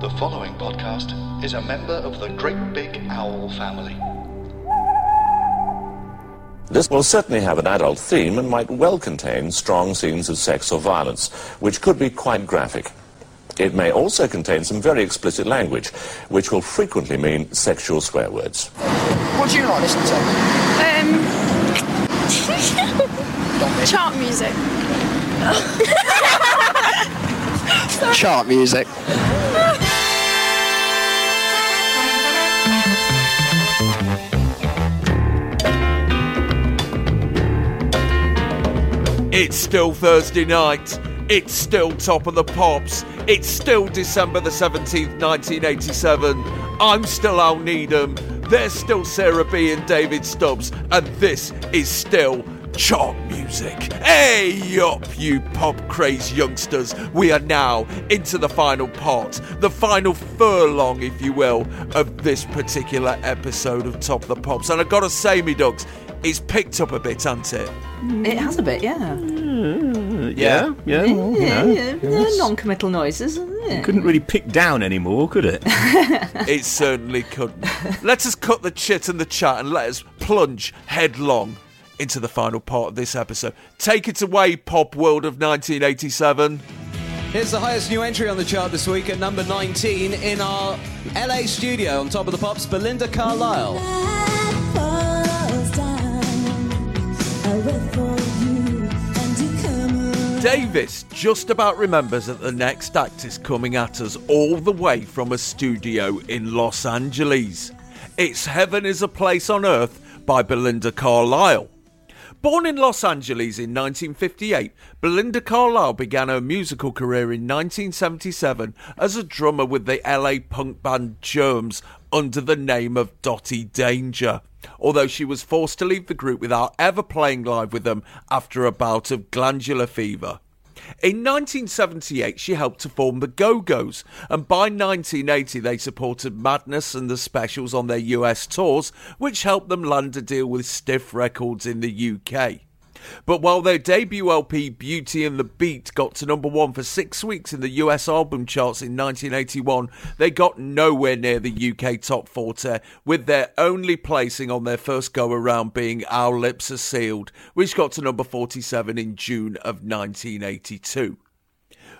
The following podcast is a member of the Great Big Owl family. This will certainly have an adult theme and might well contain strong scenes of sex or violence, which could be quite graphic. It may also contain some very explicit language, which will frequently mean sexual swear words. What do you like listening to? Chart music. Chart music. It's still Thursday night, it's still Top of the Pops, it's still December the 17th, 1987, I'm still Al Needham, there's still Sarah B and David Stubbs, and this is still Chart Music. Hey up, you pop-crazed youngsters, we are now into the final part, the final furlong, if you will, of this particular episode of Top of the Pops, and I've got to say, me ducks, it's picked up a bit, hasn't it? It has a bit, yeah. Non-committal noises. It couldn't really pick down anymore, could it? It certainly couldn't. Let us cut the chit and the chat and let us plunge headlong into the final part of this episode. Take it away, Pop World of 1987. Here's the highest new entry on the chart this week at number 19 in our LA studio. On Top of the Pops, Belinda Carlisle. Davis just about remembers that the next act is coming at us all the way from a studio in Los Angeles. It's Heaven is a Place on Earth by Belinda Carlisle. Born in Los Angeles in 1958, Belinda Carlisle began her musical career in 1977 as a drummer with the LA punk band Germs under the name of Dottie Danger, although she was forced to leave the group without ever playing live with them after a bout of glandular fever. In 1978, she helped to form the Go-Go's, and by 1980 they supported Madness and The Specials on their US tours, which helped them land a deal with Stiff Records in the UK. But while their debut LP Beauty and the Beat got to number one for 6 weeks in the US album charts in 1981, they got nowhere near the UK top 40, with their only placing on their first go around being Our Lips Are Sealed, which got to number 47 in June of 1982.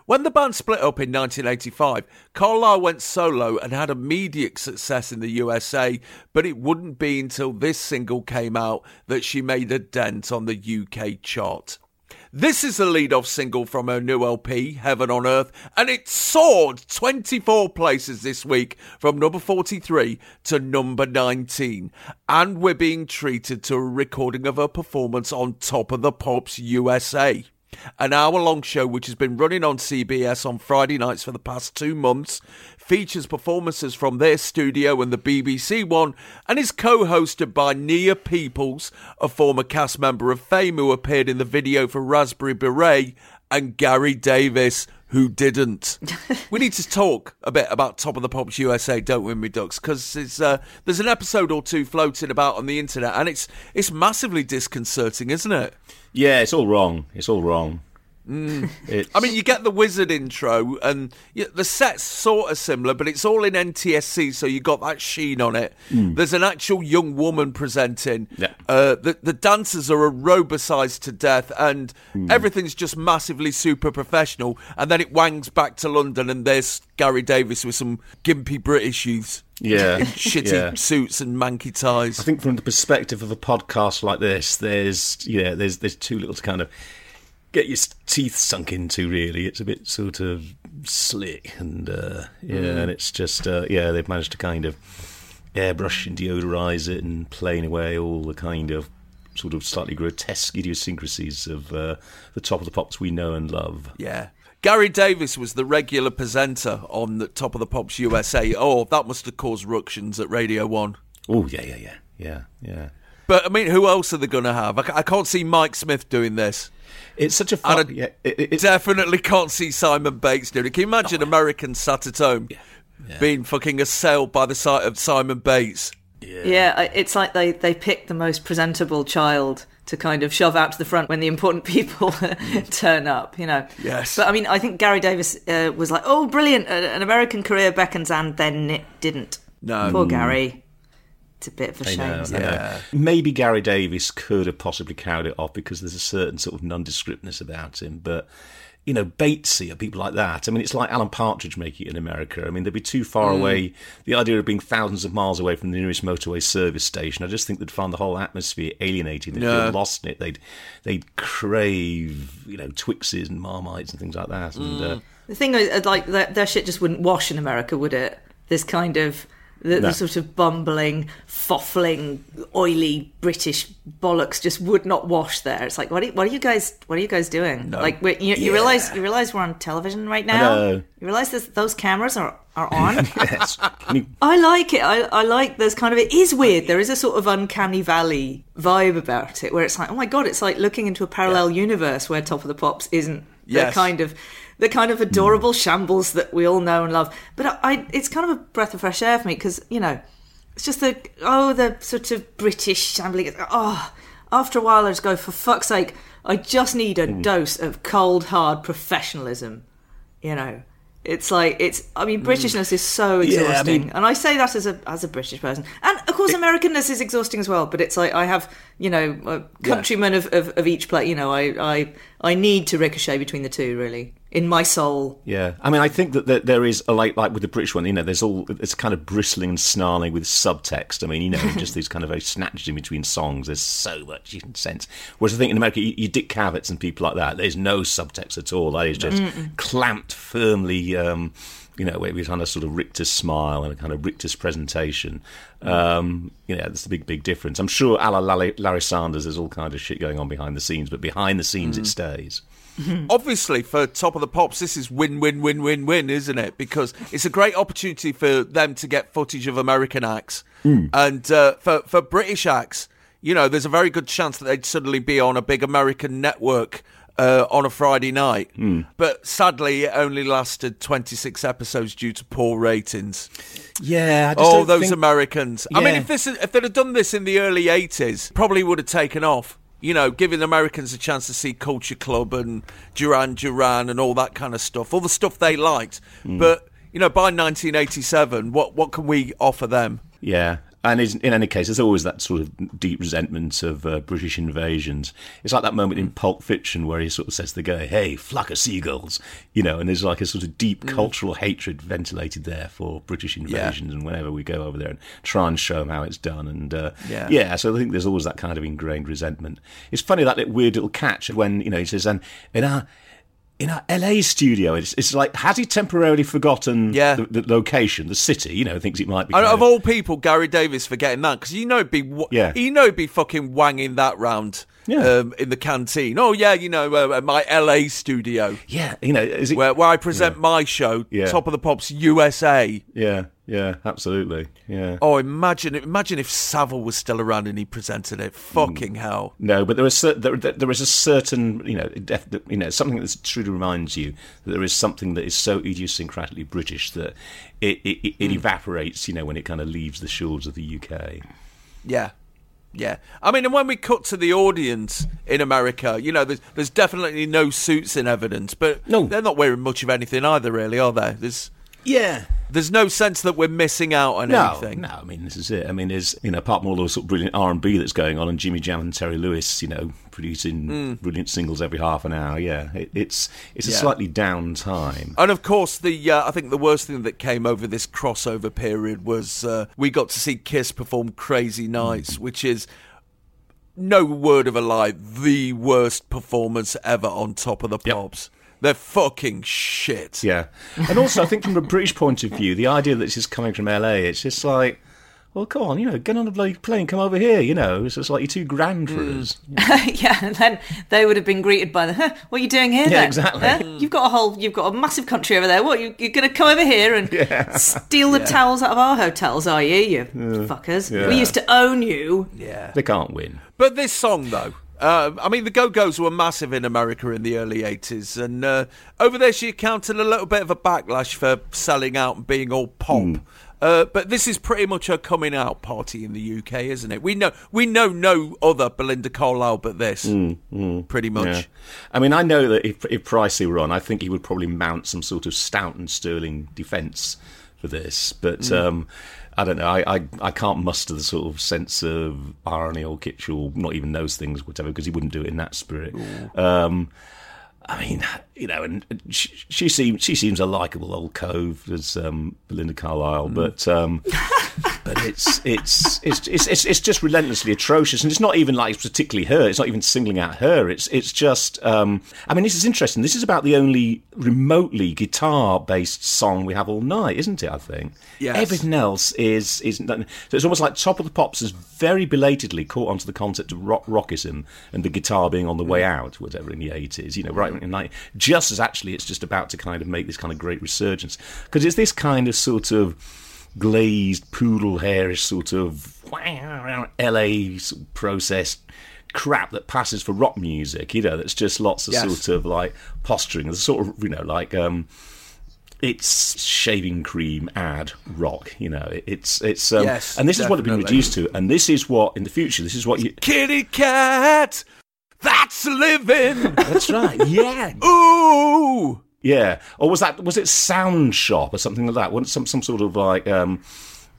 When the band split up in 1985, Carlisle went solo and had immediate success in the USA, but it wouldn't be until this single came out that she made a dent on the UK chart. This is the lead-off single from her new LP, Heaven on Earth, and it soared 24 places this week from number 43 to number 19. And we're being treated to a recording of her performance on Top of the Pops USA, an hour-long show which has been running on CBS on Friday nights for the past 2 months, features performances from their studio and the BBC One, and is co-hosted by Nia Peoples, a former cast member of Fame who appeared in the video for Raspberry Beret, and Gary Davis, who didn't. We need to talk a bit about Top of the Pops USA, don't we, me ducks? Because there's an episode or two floating about on the internet, and it's massively disconcerting, isn't it? Yeah, it's all wrong. It's all wrong. I mean, you get the Wizard intro, and the set's sort of similar, but it's all in NTSC, so you got that sheen on it. There's an actual young woman presenting. Yeah. The dancers are aerobicized to death, and everything's just massively super professional, and then it wangs back to London, and there's Gary Davis with some gimpy British youths. Yeah. In shitty suits and manky ties. I think from the perspective of a podcast like this, there's too little to kind of get your teeth sunk into, really. It's a bit sort of slick and and it's just they've managed to kind of airbrush and deodorize it and plane away all the kind of sort of slightly grotesque idiosyncrasies of the Top of the Pops we know and love. Yeah. Gary Davis was the regular presenter on the Top of the Pops USA. Oh, that must have caused ructions at Radio One. Oh, yeah. But, I mean, who else are they going to have? I can't see Mike Smith doing this. It's such a fun... I definitely can't see Simon Bates doing it. Can you imagine Americans sat at home being fucking assailed by the sight of Simon Bates? Yeah, it's like they picked the most presentable child to kind of shove out to the front when the important people turn up, you know. Yes. But, I mean, I think Gary Davis was like, oh, brilliant, an American career beckons, and then it didn't. No. Poor Gary. It's a bit of a shame. Maybe Gary Davis could have possibly carried it off because there's a certain sort of nondescriptness about him. But, you know, Batesy or people like that, I mean, it's like Alan Partridge making it in America. I mean, they'd be too far away. The idea of being thousands of miles away from the nearest motorway service station, I just think they'd find the whole atmosphere alienating. They'd feel lost in it. They'd crave, you know, Twixes and Marmites and things like that. And, the thing is, like, their shit just wouldn't wash in America, would it? This kind of... The sort of bumbling, foffling, oily British bollocks just would not wash there. It's like, what are you guys doing? No. Like, you realise we're on television right now. You realise those cameras are on. I like it. I like this kind of. It is weird. There is a sort of uncanny valley vibe about it, where it's like, oh my god, it's like looking into a parallel universe where Top of the Pops isn't the kind of. The kind of adorable shambles that we all know and love. But it's kind of a breath of fresh air for me because, you know, it's just the sort of British shambling. Oh, after a while I just go, for fuck's sake, I just need a dose of cold, hard professionalism, you know. It's like, Britishness is so exhausting. Yeah, and I say that as a British person. And, of course, Americanness is exhausting as well, but it's like I have, you know, countrymen of each place. You know, I need to ricochet between the two, really, in my soul. Yeah. I mean, I think that there is, like with the British one, you know, it's kind of bristling and snarling with subtext. I mean, you know, just these kind of very snatched in between songs. There's so much you can sense. Whereas I think in America, you Dick Cavett's and people like that, there's no subtext at all. That is just clamped firmly... you know, we had a sort of rictus smile and a kind of rictus presentation. You know, that's the big difference. I'm sure a la Larry Sanders, there's all kind of shit going on behind the scenes, but behind the scenes it stays. Obviously, for Top of the Pops, this is win-win-win-win-win, isn't it? Because it's a great opportunity for them to get footage of American acts. And for British acts, you know, there's a very good chance that they'd suddenly be on a big American network on a Friday night. But sadly, it only lasted 26 episodes due to poor ratings. Yeah. I don't think... Americans. Yeah. I mean, if they'd have done this in the early 80s, probably would have taken off. You know, giving Americans a chance to see Culture Club and Duran Duran and all that kind of stuff. All the stuff they liked. But, you know, by 1987, what can we offer them? Yeah. And in any case, there's always that sort of deep resentment of British invasions. It's like that moment in Pulp Fiction where he sort of says to the guy, hey, flock of seagulls, you know, and there's like a sort of deep cultural hatred ventilated there for British invasions and whenever we go over there and try and show them how it's done. And so I think there's always that kind of ingrained resentment. It's funny, that weird little catch when, you know, he says, and in our LA studio, it's like, has he temporarily forgotten the location, the city? You know, thinks it might be. And of all people, Gary Davis forgetting that, because he'd be fucking wanging that round in the canteen. Oh yeah, you know, my LA studio. Yeah, you know, is it, where I present my show, Top of the Pops USA. Yeah. Yeah, absolutely. Yeah. Oh, imagine if Savile was still around and he presented it. Fucking hell. No, but there is a certain, you know, something that truly reminds you that there is something that is so idiosyncratically British that it evaporates, you know, when it kind of leaves the shores of the UK. Yeah. Yeah. I mean, and when we cut to the audience in America, you know, there's definitely no suits in evidence, but they're not wearing much of anything either, really, are they? There's no sense that we're missing out on anything. No, I mean, this is it. I mean, there's, you know, apart from all the sort of brilliant R&B that's going on and Jimmy Jam and Terry Lewis, you know, producing brilliant singles every half an hour, It's a slightly down time. And, of course, I think the worst thing that came over this crossover period was we got to see Kiss perform Crazy Nights, which is, no word of a lie, the worst performance ever on Top of the Pops. Yep. They're fucking shit. Yeah. And also, I think from a British point of view, the idea that this is coming from LA, it's just like, well, come on, you know, get on a bloody plane, come over here, you know. So it's like, you're too grand for us. Yeah, and then they would have been greeted by the, what are you doing here then? Yeah, exactly. You've got a massive country over there. What, you're going to come over here and steal the towels out of our hotels, are you, fuckers? Yeah. We used to own you. Yeah. They can't win. But this song, though. I mean, the Go-Go's were massive in America in the early 80s, and over there she encountered a little bit of a backlash for selling out and being all pop. But this is pretty much her coming out party in the UK, isn't it? We know no other Belinda Carlisle but this, pretty much. Yeah. I mean, I know that if Pricey were on, I think he would probably mount some sort of stout and sterling defence for this, but... I don't know, I can't muster the sort of sense of irony or kitsch or not even those things, whatever, because he wouldn't do it in that spirit. I mean, you know, and she seems a likeable old cove as Belinda Carlisle, but it's just relentlessly atrocious, and it's not even like it's particularly her. It's not even singling out her. It's just I mean, this is interesting. This is about the only remotely guitar-based song we have all night, isn't it? I think. Yes. Everything else is so it's almost like Top of the Pops has very belatedly caught onto the concept of rockism and the guitar being on the way out, whatever, in the '80s. You know, right in the '90s, just as actually it's just about to kind of make this kind of great resurgence, because it's this kind of sort of glazed, poodle-hairish sort of LA sort of processed crap that passes for rock music, you know, that's just lots of sort of like posturing, the sort of, you know, like it's shaving cream ad rock, you know, it's and this is what it's been reduced to, and this is what in the future, this is what you... Kitty cat, that's living. That's right, yeah. Ooh. Yeah, or was it Sound Shop or something like that? Wasn't some sort of like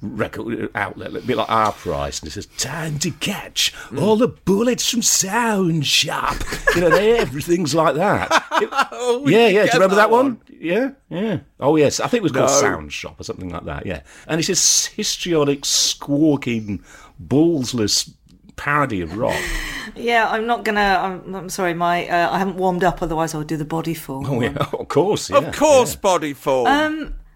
record outlet, a bit like Our Price, and it says time to catch all the bullets from Sound Shop. You know, everything's like that. Do you remember that one? Yeah, yeah. Oh yes, I think it was called Sound Shop or something like that. Yeah, and it's this histrionic, squawking, ballsless parody of rock. Yeah, I'm not gonna. I'm sorry, my I haven't warmed up. Otherwise, I would do the body fall. Oh yeah, of course, body fall.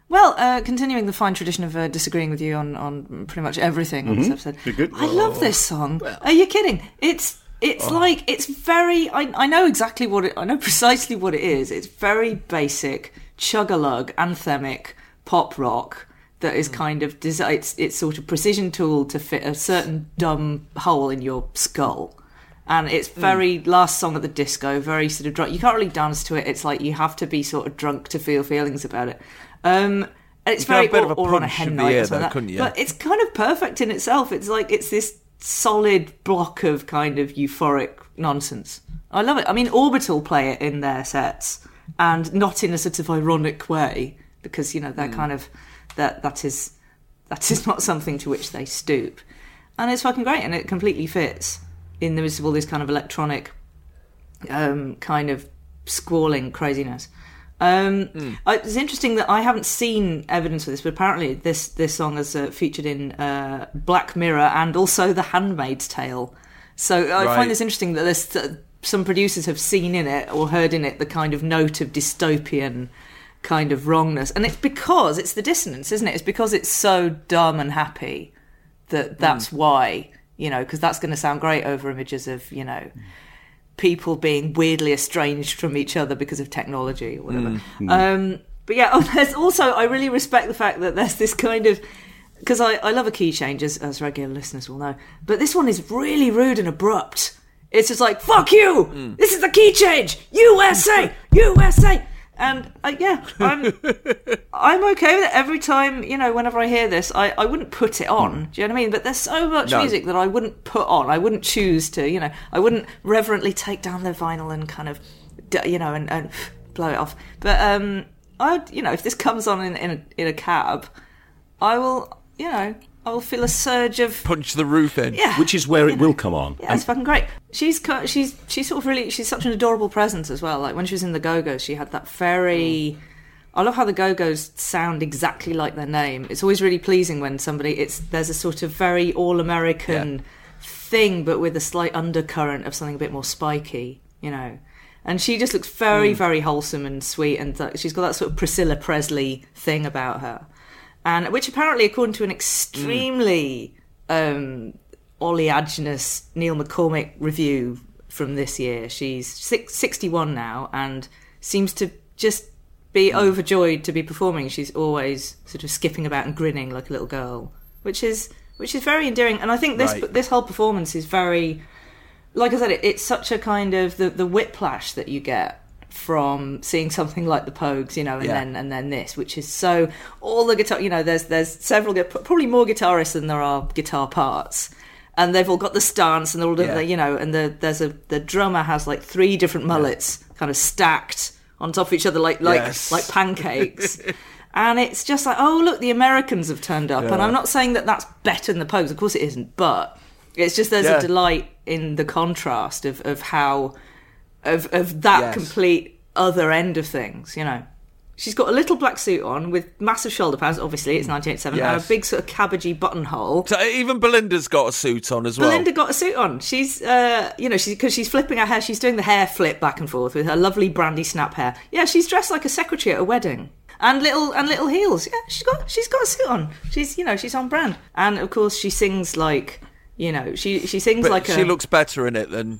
Well, continuing the fine tradition of disagreeing with you on pretty much everything on this episode. I love this song. Well. Are you kidding? It's like it's very. I know exactly what it. I know precisely what it is. It's very basic chug-a-lug anthemic pop rock. That is kind of it's sort of precision tool to fit a certain dumb hole in your skull, and it's very last song at the disco, very sort of drunk. You can't really dance to it. It's like you have to be sort of drunk to feel feelings about it. It's very or on a hen night or something like that. But it's kind of perfect in itself. It's like it's this solid block of kind of euphoric nonsense. I love it. I mean, Orbital play it in their sets, and not in a sort of ironic way, because you know they're kind of. That is not something to which they stoop, and it's fucking great, and it completely fits in the midst of all this kind of electronic, kind of squalling craziness. It's interesting that I haven't seen evidence for this, but apparently this song is featured in Black Mirror and also The Handmaid's Tale. So I find this interesting that there's some producers have seen in it or heard in it the kind of note of dystopian. Kind of wrongness, and it's because it's the dissonance, isn't it? It's because it's so dumb and happy that's why, you know, because that's going to sound great over images of, you know, people being weirdly estranged from each other because of technology or whatever. But yeah, there's also, I really respect the fact that there's this kind of, because I love a key change, as regular listeners will know, but this one is really rude and abrupt. It's just like, fuck you, this is the key change, USA. And, I'm okay with it. Every time, you know, whenever I hear this, I wouldn't put it on. Do you know what I mean? But there's so much music that I wouldn't put on. I wouldn't choose to, you know. I wouldn't reverently take down the vinyl and kind of, you know, and blow it off. But, I, you know, if this comes on in a cab, I will, you know... I'll feel a surge of... Punch the roof in. Yeah. Which is where it will come on. Yeah, it's fucking great. She's sort of really... She's such an adorable presence as well. Like, when she was in the Go-Go's, she had that very... I love how the Go-Go's sound exactly like their name. It's always really pleasing when somebody... There's a sort of very all-American thing, but with a slight undercurrent of something a bit more spiky, you know. And she just looks very, very wholesome and sweet, and she's got that sort of Priscilla Presley thing about her. and which apparently, according to an extremely oleaginous Neil McCormick review from this year, she's 61 now and seems to just be overjoyed to be performing. She's always sort of skipping about and grinning like a little girl, which is very endearing. And I think this this whole performance is very, like I said, it's such a kind of the whiplash that you get from seeing something like the Pogues, you know, and then this, which is so all the guitar, you know, there's several, probably more guitarists than there are guitar parts. And they've all got the stance, and they're all, the, you know, and the drummer has like three different mullets kind of stacked on top of each other, like pancakes. And it's just like, oh look, the Americans have turned up. Yeah. And I'm not saying that that's better than the Pogues, of course it isn't, but it's just there's a delight in the contrast of how of that complete other end of things, you know. She's got a little black suit on with massive shoulder pads, obviously, it's 1987, and a big sort of cabbagey buttonhole. So even Belinda's got a suit on as well. Belinda got a suit on. She's, you know, because she's flipping her hair, she's doing the hair flip back and forth with her lovely brandy snap hair. Yeah, she's dressed like a secretary at a wedding. And little heels. Yeah, she's got a suit on. She's, you know, she's on brand. And, of course, she sings like, you know, she sings but like she a... She looks better in it than...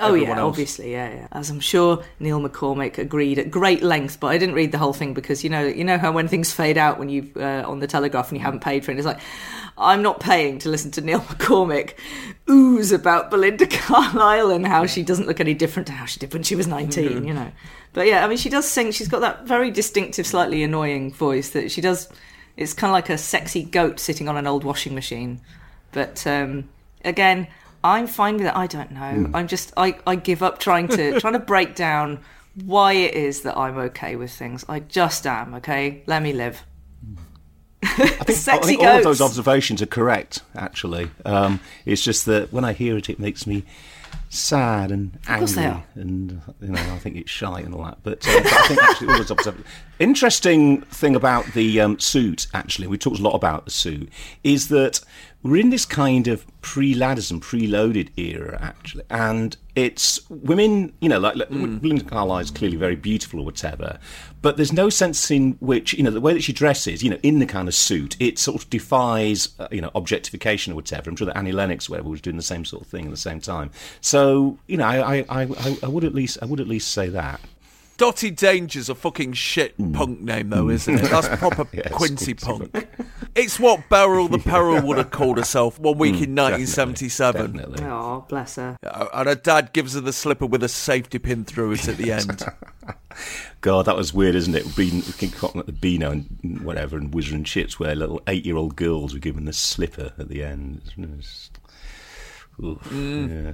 Oh, yeah, else. Obviously, yeah. As I'm sure Neil McCormick agreed at great length, but I didn't read the whole thing because, you know how when things fade out when you've on the Telegraph and you haven't paid for it, it's like, I'm not paying to listen to Neil McCormick ooze about Belinda Carlisle and how she doesn't look any different to how she did when she was 19, you know. But, yeah, I mean, she does sing. She's got that very distinctive, slightly annoying voice that she does. It's kind of like a sexy goat sitting on an old washing machine. But, again... I'm fine with it. I don't know. I'm just, I give up trying to break down why it is that I'm okay with things. I just am, okay? Let me live. I think all of those observations are correct, actually. It's just that when I hear it, it makes me sad and angry. And, you know, I think it's shy and all that. But I think actually all those observations. Interesting thing about the suit, actually, we talked a lot about the suit, is that we're in this kind of pre-ladders and pre-loaded era, actually. And it's women, you know, like Belinda Carlisle is clearly very beautiful or whatever, but there's no sense in which, you know, the way that she dresses, you know, in the kind of suit, it sort of defies, you know, objectification or whatever. I'm sure that Annie Lennox, whatever, was doing the same sort of thing at the same time. So, you know, I would at least say that. Dottie Danger's a fucking shit punk name, though, isn't it? That's proper Quincy punk. It's what Beryl the Peril would have called herself one week in 1977. Definitely. Oh, bless her. And her dad gives her the slipper with a safety pin through it at the end. God, that was weird, isn't it? Being cotton at the Beano and whatever, and Whizzer and Chips, where little 8-year-old girls were given the slipper at the end. Oof, yeah.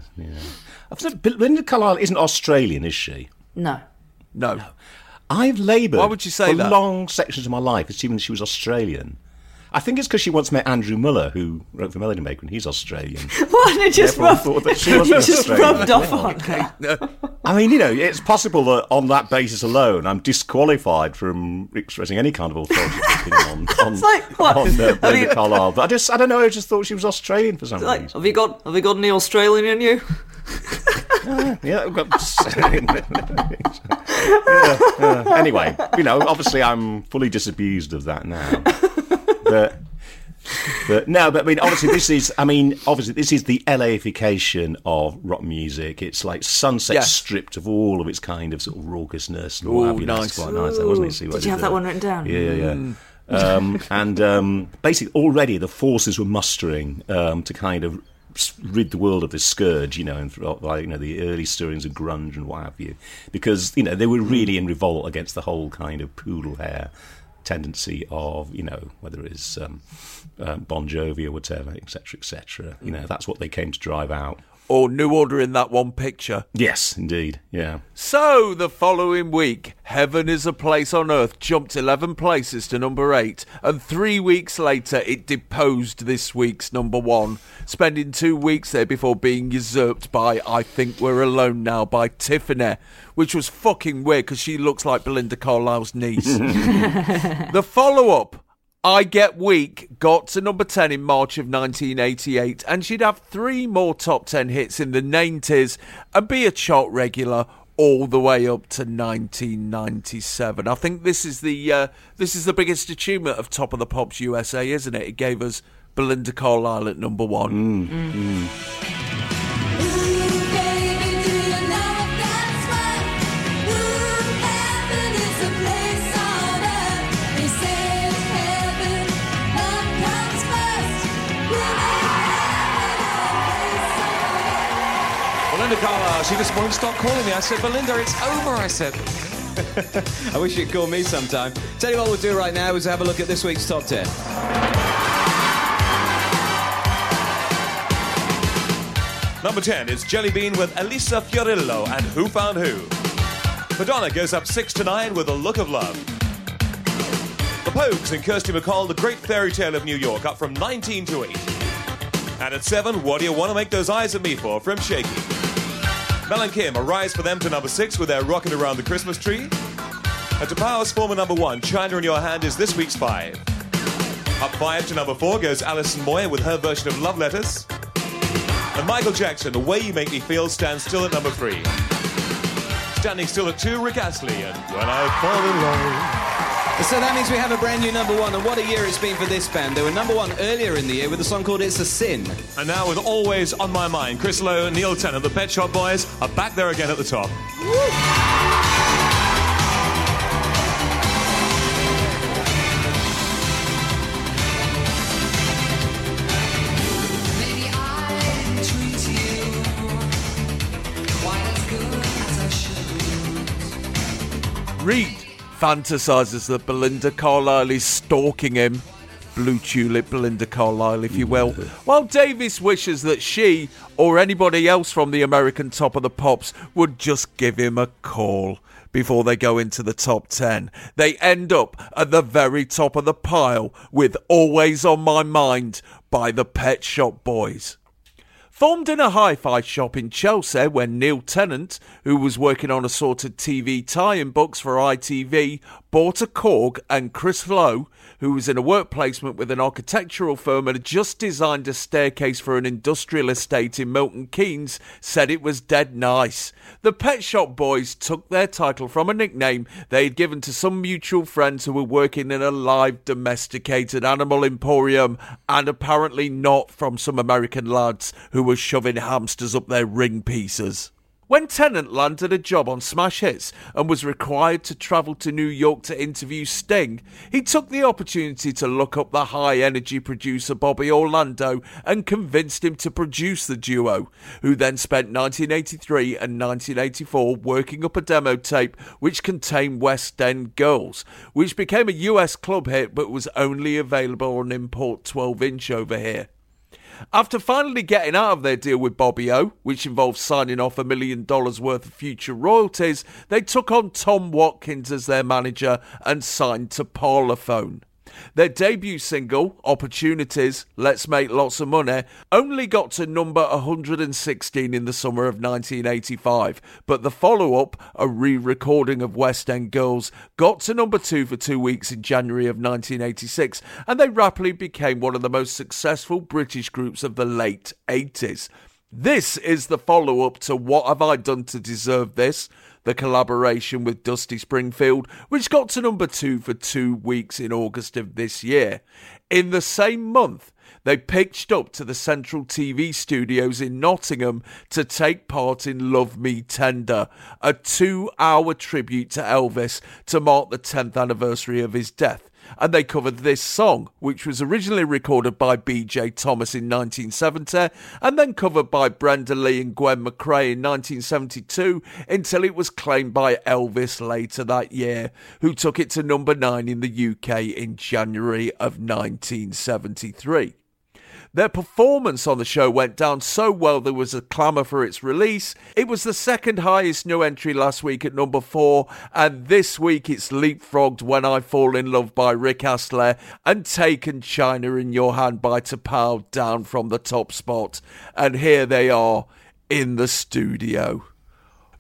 Belinda Carlisle isn't Australian, is she? No. I've laboured for that? Long sections of my life assuming she was Australian. I think it's because she once met Andrew Muller, who wrote for Melody Maker, and he's Australian. What? And it just rubbed off on her. I mean, you know, it's possible that on that basis alone, I'm disqualified from expressing any kind of authoritative opinion on Belinda Carlisle. But I don't know, I just thought she was Australian for some reason. Have you got any Australian in you? Yeah. Anyway, you know, obviously I'm fully disabused of that now. But obviously this is the LAification of rock music. It's like Sunset stripped of all of its kind of sort of raucousness. And all nice. That's quite nice, that wasn't it? Did you have that one written down? Yeah. And basically already the forces were mustering to kind of rid the world of this scourge, you know, and you know, the early stirrings of grunge and what have you, because, you know, they were really in revolt against the whole kind of poodle hair tendency of, you know, whether it's Bon Jovi or whatever, etc., etc. You know, that's what they came to drive out. Or New Order in that one picture. Yes, indeed, yeah. So, the following week, Heaven is a Place on Earth jumped 11 places to number 8, and 3 weeks later it deposed this week's number 1, spending 2 weeks there before being usurped by I Think We're Alone Now by Tiffany, which was fucking weird because she looks like Belinda Carlisle's niece. The follow-up, I Get Weak, got to number 10 in March of 1988, and she'd have 3 more top 10 hits in the 90s and be a chart regular all the way up to 1997. I think this is the biggest achievement of Top of the Pops USA, isn't it? It gave us Belinda Carlisle at number one. Mm. Mm. Mm. Belinda Carlisle, she just won't stop calling me. I said, Belinda, it's over, I said. I wish you'd call me sometime. Tell you what we'll do right now is have a look at this week's Top 10. Number 10 is Jelly Bean with Elisa Fiorillo and Who Found Who. Madonna goes up 6 to 9 with A Look of Love. The Pogues and Kirsty MacColl, The Great Fairy Tale of New York, up from 19 to 8. And at 7, What Do You Want to Make Those Eyes at Me For, from Shaky. Mel and Kim, a rise for them to number 6 with their Rockin' Around the Christmas Tree. And to Power's former number 1, China In Your Hand is this week's 5. Up 5 to number 4 goes Alison Moyer with her version of Love Letters. And Michael Jackson, The Way You Make Me Feel, stands still at number 3. Standing still at 2, Rick Astley and When I Fall In Love. So that means we have a brand new number 1, and what a year it's been for this band. They were number 1 earlier in the year with a song called It's a Sin. And now with Always On My Mind, Chris Lowe and Neil Tennant, the Pet Shop Boys, are back there again at the top. Reed fantasizes that Belinda Carlisle is stalking him. Blue Tulip Belinda Carlisle, if you will. While Davis wishes that she or anybody else from the American Top of the Pops would just give him a call before they go into the top 10. They end up at the very top of the pile with Always On My Mind by the Pet Shop Boys. Formed in a hi-fi shop in Chelsea when Neil Tennant, who was working on assorted TV tie-in books for ITV, bought a Korg, and Chris Lowe, who was in a work placement with an architectural firm and had just designed a staircase for an industrial estate in Milton Keynes, said it was dead nice. The Pet Shop Boys took their title from a nickname they had given to some mutual friends who were working in a live domesticated animal emporium, and apparently not from some American lads who was shoving hamsters up their ring pieces. When Tennant landed a job on Smash Hits and was required to travel to New York to interview Sting, he took the opportunity to look up the high-energy producer Bobby Orlando and convinced him to produce the duo, who then spent 1983 and 1984 working up a demo tape which contained West End Girls, which became a US club hit but was only available on import 12-inch over here. After finally getting out of their deal with Bobby O, which involved signing off $1 million worth of future royalties, they took on Tom Watkins as their manager and signed to Parlophone. Their debut single, Opportunities, Let's Make Lots of Money, only got to number 116 in the summer of 1985, but the follow-up, a re-recording of West End Girls, got to number 2 for 2 weeks in January of 1986, and they rapidly became one of the most successful British groups of the late 80s. This is the follow-up to What Have I Done to Deserve This?, the collaboration with Dusty Springfield, which got to number 2 for 2 weeks in August of this year. In the same month, they pitched up to the Central TV studios in Nottingham to take part in Love Me Tender, a 2-hour tribute to Elvis to mark the 10th anniversary of his death. And they covered this song, which was originally recorded by B.J. Thomas in 1970 and then covered by Brenda Lee and Gwen McCrae in 1972 until it was claimed by Elvis later that year, who took it to number 9 in the UK in January of 1973. Their performance on the show went down so well there was a clamour for its release. It was the second highest new entry last week at number 4, and this week it's leapfrogged When I Fall In Love by Rick Astley and taken China In Your Hand by Tapao down from the top spot. And here they are in the studio.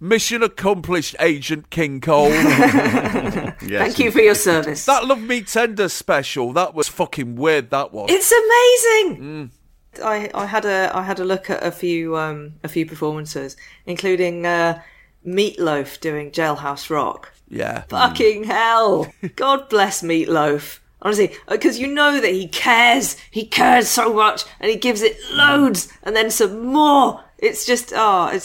Mission accomplished, Agent King Cole. Yes. Thank you for your service. That Love Me Tender special, that was fucking weird, that was. It's amazing. Mm. I had a look at a few performances, including Meatloaf doing Jailhouse Rock. Yeah. Fucking hell. God bless Meatloaf. Honestly, because you know that he cares. He cares so much, and he gives it loads, and then some more. It's just, I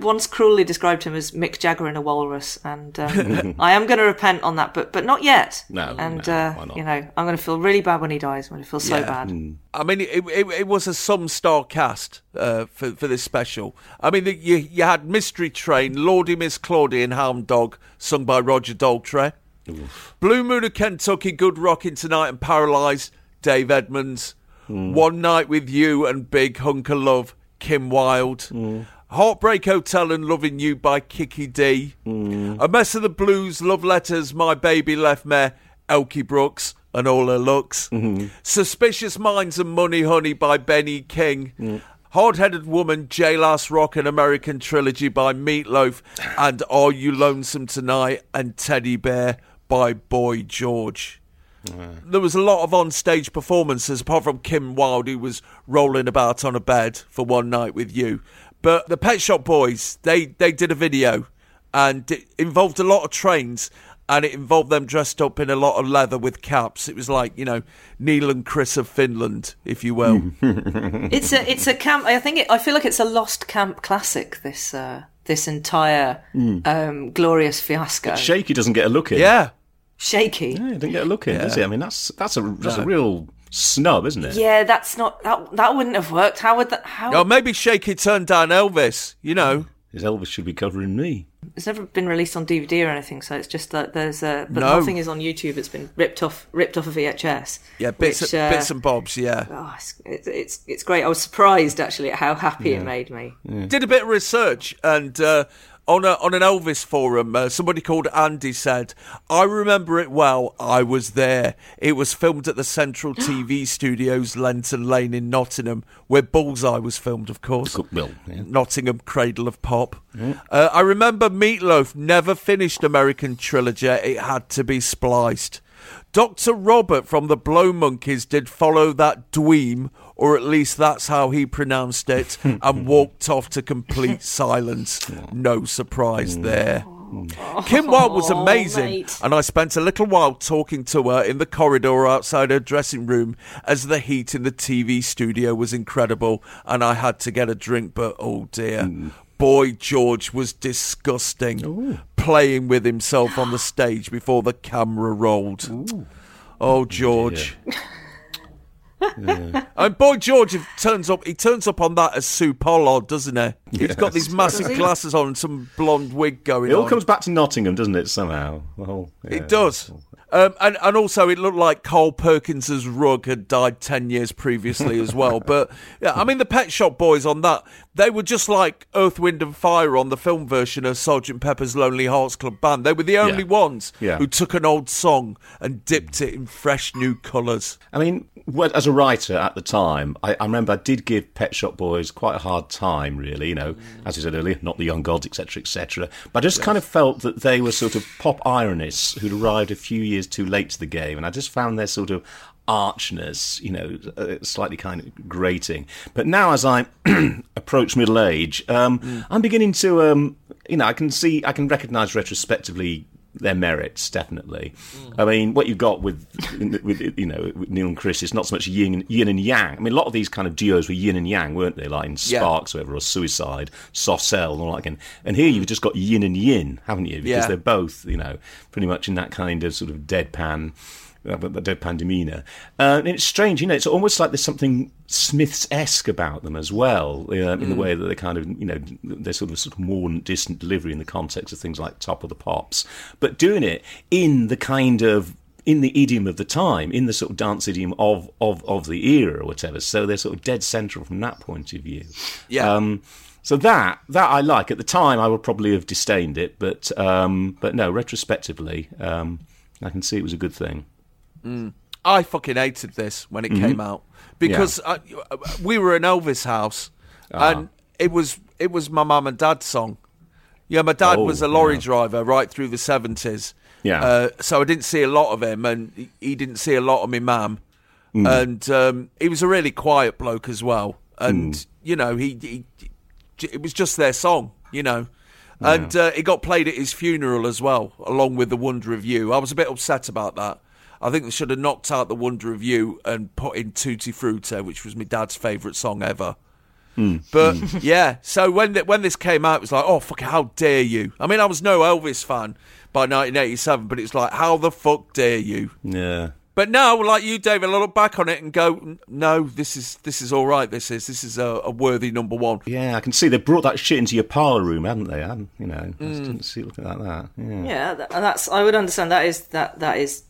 once cruelly described him as Mick Jagger in a walrus, and I am going to repent on that, but not yet. No, and why not? You know, I'm going to feel really bad when he dies. I'm going to feel so bad. I mean, it was a some-star cast for this special. I mean, you had Mystery Train, Lordy Miss Claudy, and Hound Dog, sung by Roger Daltrey. Oof. Blue Moon of Kentucky, Good Rockin' Tonight, and Paralysed, Dave Edmunds. One Night With You and Big Hunk of Love, Kim Wilde. Heartbreak Hotel and Loving You by Kiki D. A Mess of the Blues, Love Letters, My Baby Left Me, Elkie Brooks and All Her Looks. Suspicious Minds and Money Honey by Benny King. Hard-Headed Woman, Jailhouse Rock, an American Trilogy by Meatloaf, and Are You Lonesome Tonight and Teddy Bear by Boy George. There was a lot of on-stage performances, apart from Kim Wilde, who was rolling about on a bed for One Night With You. But the Pet Shop Boys, they did a video, and it involved a lot of trains, and it involved them dressed up in a lot of leather with caps. It was like, you know, Neil and Chris of Finland, if you will. It's a camp. I feel like it's a lost camp classic. This entire glorious fiasco. But Shaky doesn't get a look in. Yeah, Shaky. Yeah, he didn't get a look in, does he? I mean, that's a real snub, isn't it? Yeah, that wouldn't have worked. How would that? Oh, maybe Shaky turned down Elvis. You know. His Elvis should be covering me. It's never been released on DVD or anything, so it's just that there's a... But nothing is on YouTube. It's been ripped off of VHS. Yeah, bits and bobs, yeah. Oh, it's great. I was surprised, actually, at how happy it made me. Yeah. Did a bit of research, and on an Elvis forum, somebody called Andy said, "I remember it well. I was there. It was filmed at the Central TV Studios, Lenton Lane in Nottingham, where Bullseye was filmed, of course. Nottingham, Cradle of Pop. I remember Meatloaf never finished American Trilogy. It had to be spliced. Dr. Robert from the Blow Monkeys did follow that dweem, or at least that's how he pronounced it, and walked off to complete silence. No surprise there. Kim Wilde was amazing, and I spent a little while talking to her in the corridor outside her dressing room, as the heat in the TV studio was incredible, and I had to get a drink, but oh dear. Boy George was disgusting, playing with himself on the stage before the camera rolled. Oh, George. Yeah. And Boy George turns up on that as Sue Pollard, doesn't he? He's got these massive glasses on and some blonde wig going on. It all comes back to Nottingham, doesn't it, somehow? Well, yeah, it does. And also it looked like Carl Perkins's rug had died 10 years previously as well. But, yeah, I mean, the Pet Shop Boys on that, they were just like Earth, Wind and Fire on the film version of Sgt. Pepper's Lonely Hearts Club Band. They were the only ones who took an old song and dipped it in fresh new colours. I mean, as a writer at the time, I remember I did give Pet Shop Boys quite a hard time, really, you know, as you said earlier, Not the Young Gods, etc., etc. But I just kind of felt that they were sort of pop ironists who'd arrived a few years too late to the game, and I just found their sort of archness, you know, slightly kind of grating. But now, as I approach middle age, I'm beginning to, you know, I can recognise retrospectively their merits, definitely. I mean, what you've got with you know, with Neil and Chris, it's not so much yin and yang. I mean, a lot of these kind of duos were yin and yang, weren't they? Like in Sparks, whatever, or Suicide, Soft Cell, and all that. And here you've just got yin and yin, haven't you? Because they're both, you know, pretty much in that kind of sort of deadpan demeanour. And it's strange, you know, it's almost like there's something Smiths-esque about them as well, in the way that they kind of, you know, they're sort of more distant delivery in the context of things like Top of the Pops, but doing it in the kind of, in the idiom of the time, in the sort of dance idiom of the era or whatever. So they're sort of dead central from that point of view. Yeah. So that I like. At the time, I would probably have disdained it, but no, retrospectively, I can see it was a good thing. I fucking hated this when it came out, because we were in Elvis house, and it was my mum and dad's song. Yeah, my dad was a lorry driver right through the 70s. Yeah, so I didn't see a lot of him, and he didn't see a lot of me mum. And he was a really quiet bloke as well, and you know, it was just their song, you know. Yeah. And it got played at his funeral as well, along with The Wonder of You. I was a bit upset about that. I think they should have knocked out The Wonder of You and put in Tutti Frutti, which was my dad's favourite song ever. Mm. But, yeah, so when this came out, it was like, oh, fuck, how dare you? I mean, I was no Elvis fan by 1987, but it's like, how the fuck dare you? Yeah. But now, like you, David, I look back on it and go, no, this is all right. This is a worthy number one. Yeah, I can see they brought that shit into your parlour room, haven't they? I just didn't see looking at that. Yeah, that's. I would understand that is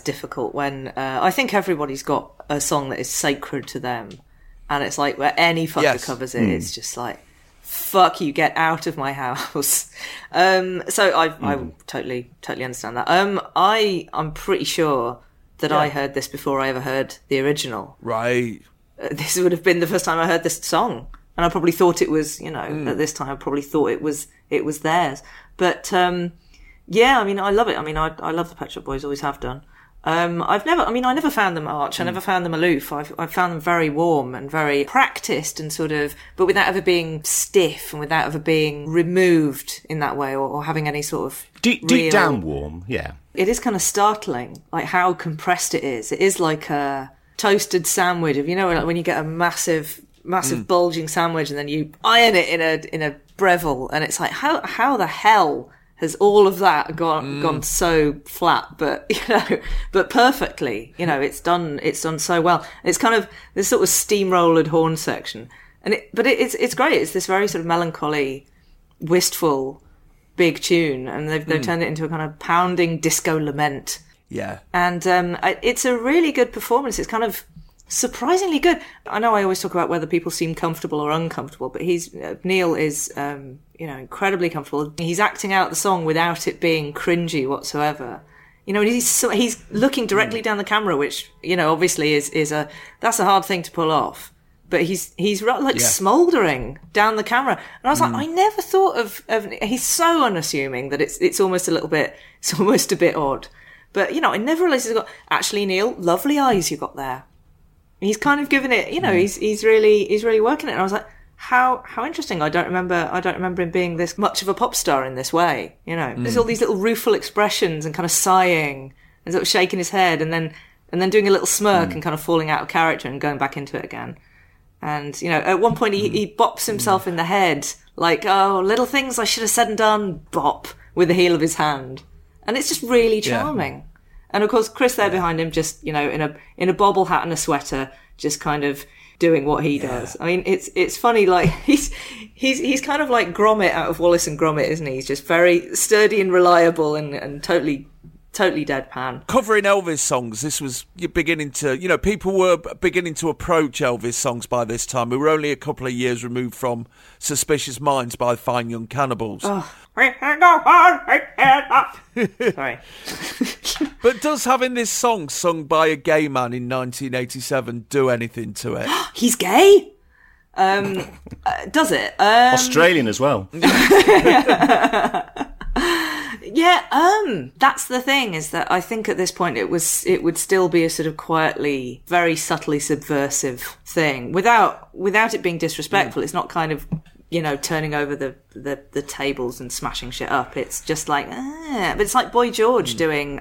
difficult when I think everybody's got a song that is sacred to them, and it's like where any fucker covers it, it's just like, fuck you, get out of my house. I totally understand that. I'm pretty sure that I heard this before I ever heard the original. Right. This would have been the first time I heard this song. And I probably thought it was, at this time, I probably thought it was theirs. But, I mean, I love it. I mean, I love the Pet Shop Boys, always have done. I never found them arch. I never found them aloof. I found them very warm and very practiced and sort of, but without ever being stiff and without ever being removed in that way or having any sort of... Deep down warm, yeah. It is kind of startling, like how compressed it is. It is like a toasted sandwich, like when you get a massive bulging sandwich and then you iron it in a Breville, and it's like, how the hell... has all of that gone so flat, but perfectly, it's done so well. It's kind of this sort of steamrollered horn section, and it's great. It's this very sort of melancholy, wistful, big tune, and they've turned it into a kind of pounding disco lament. Yeah, and it's a really good performance. It's kind of surprisingly good. I know I always talk about whether people seem comfortable or uncomfortable, but Neil is. Incredibly comfortable. He's acting out the song without it being cringy whatsoever. And he's looking directly down the camera, which obviously that's a hard thing to pull off. But he's like smouldering down the camera, and I was like, I never thought of. He's so unassuming that it's almost a bit odd. But I never realised he's got actually Neil, lovely eyes you got there. He's kind of given it. He's really working it, and I was like. How interesting! I don't remember him being this much of a pop star in this way. There's all these little rueful expressions and kind of sighing and sort of shaking his head and then doing a little smirk and kind of falling out of character and going back into it again. And at one point he bops himself in the head like, oh, little things I should have said and done. Bop with the heel of his hand, and it's just really charming. Yeah. And of course Chris there behind him, just in a bobble hat and a sweater, just kind of. Doing what he does. I mean, it's funny. Like he's kind of like Gromit out of Wallace and Gromit, isn't he? He's just very sturdy and reliable and totally deadpan. Covering Elvis songs, this was beginning to. People were beginning to approach Elvis songs by this time. We were only a couple of years removed from "Suspicious Minds" by Fine Young Cannibals. Oh. Sorry. But does having this song sung by a gay man in 1987 do anything to it? He's gay? Does it? Australian as well. That's the thing, is that I think at this point it would still be a sort of quietly, very subtly subversive thing. Without it being disrespectful, it's not kind of... turning over the tables and smashing shit up. It's just like, but it's like Boy George doing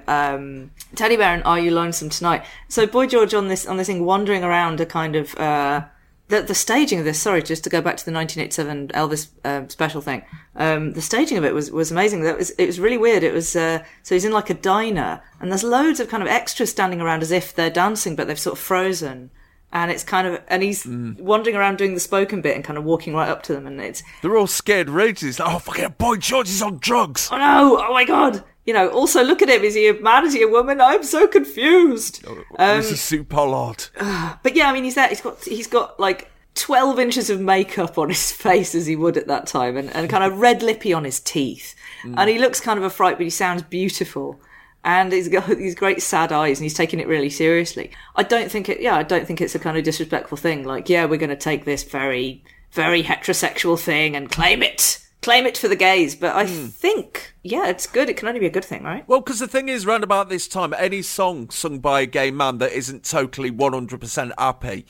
Teddy Bear and Are You Lonesome Tonight? So Boy George on this thing wandering around a kind of the staging of this. Sorry, just to go back to the 1987 Elvis special thing. The staging of it was amazing. It was really weird. It was so he's in like a diner and there's loads of kind of extras standing around as if they're dancing, but they've sort of frozen. And it's kind of, and he's wandering around doing the spoken bit and kind of walking right up to them, and they're all scared rages. Like, oh, fucking Boy George is on drugs. Oh no! Oh my god! Also look at him. Is he a man? Is he a woman? I'm so confused. This is Sue Pollard. But yeah, I mean, he's there. He's got like 12 inches of makeup on his face as he would at that time, and kind of red lippy on his teeth, and he looks kind of a fright, but he sounds beautiful. And he's got these great sad eyes, and he's taking it really seriously. I don't think it's a kind of disrespectful thing. Like, yeah, we're going to take this very, very heterosexual thing and claim it for the gays. But I think, it's good. It can only be a good thing, right? Well, because the thing is, round about this time, any song sung by a gay man that isn't totally 100% happy,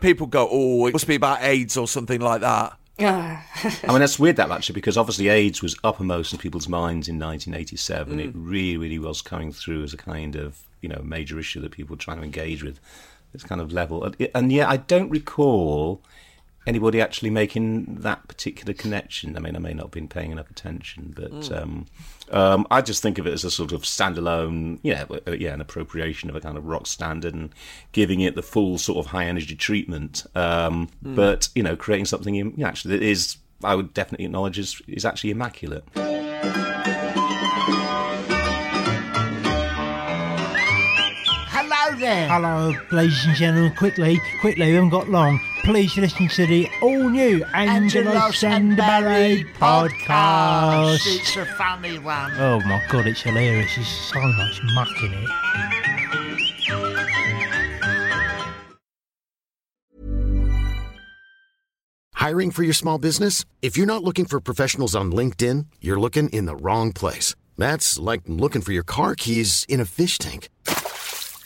people go, oh, it must be about AIDS or something like that. I mean, that's weird, that, actually, because obviously AIDS was uppermost in people's minds in 1987. It really, really was coming through as a kind of, you know, major issue that people were trying to engage with, this kind of level. And yet I don't recall anybody actually making that particular connection. I mean, I may not have been paying enough attention, but I just think of it as a sort of standalone, an appropriation of a kind of rock standard and giving it the full sort of high-energy treatment. But, you know, creating something actually that is, I would definitely acknowledge, is actually immaculate. Hello there. Hello, ladies and gentlemen. Quickly, we haven't got long. Please listen to the all-new Angelos and Barry podcast. It's a funny one. Oh, my God, it's hilarious. There's so much muck in it. Hiring for your small business? If you're not looking for professionals on LinkedIn, you're looking in the wrong place. That's like looking for your car keys in a fish tank.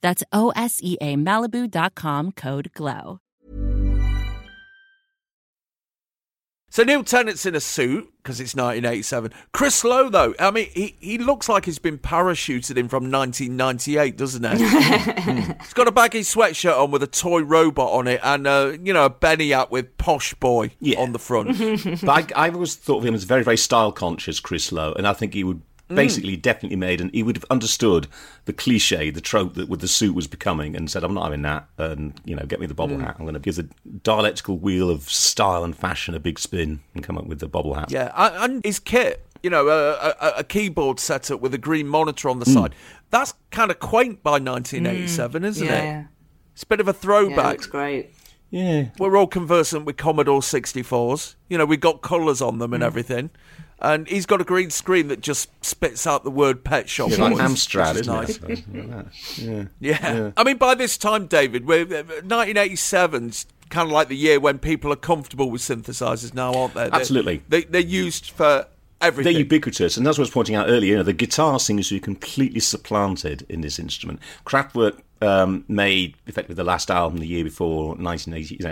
That's OSEAMalibu.com, code GLOW. So Neil Tennant's in a suit, because it's 1987. Chris Lowe, though, I mean, he looks like he's been parachuted in from 1998, doesn't he? He's got a baggy sweatshirt on with a toy robot on it and, a Benny hat with Posh Boy on the front. But I always thought of him as very, very style-conscious, Chris Lowe, and I think he would... basically definitely made, and he would have understood the cliche, the trope that with the suit was becoming, and said, I'm not having that, and, get me the bobble hat. I'm going to give the dialectical wheel of style and fashion a big spin and come up with the bobble hat. Yeah, and his kit, a keyboard setup with a green monitor on the side. That's kind of quaint by 1987, isn't it? It's a bit of a throwback. Yeah, it looks great. Yeah. We're all conversant with Commodore 64s. We've got colours on them and everything. And he's got a green screen that just spits out the word Pet Shop Boys. Like Amstrad, isn't it? Nice. Yeah. I mean, by this time, David, 1987's kind of like the year when people are comfortable with synthesizers now, aren't they? Absolutely. They're used for everything. They're ubiquitous, and that's what I was pointing out earlier. The guitar singers were completely supplanted in this instrument. Kraftwerk made effectively the last album the year before 1980.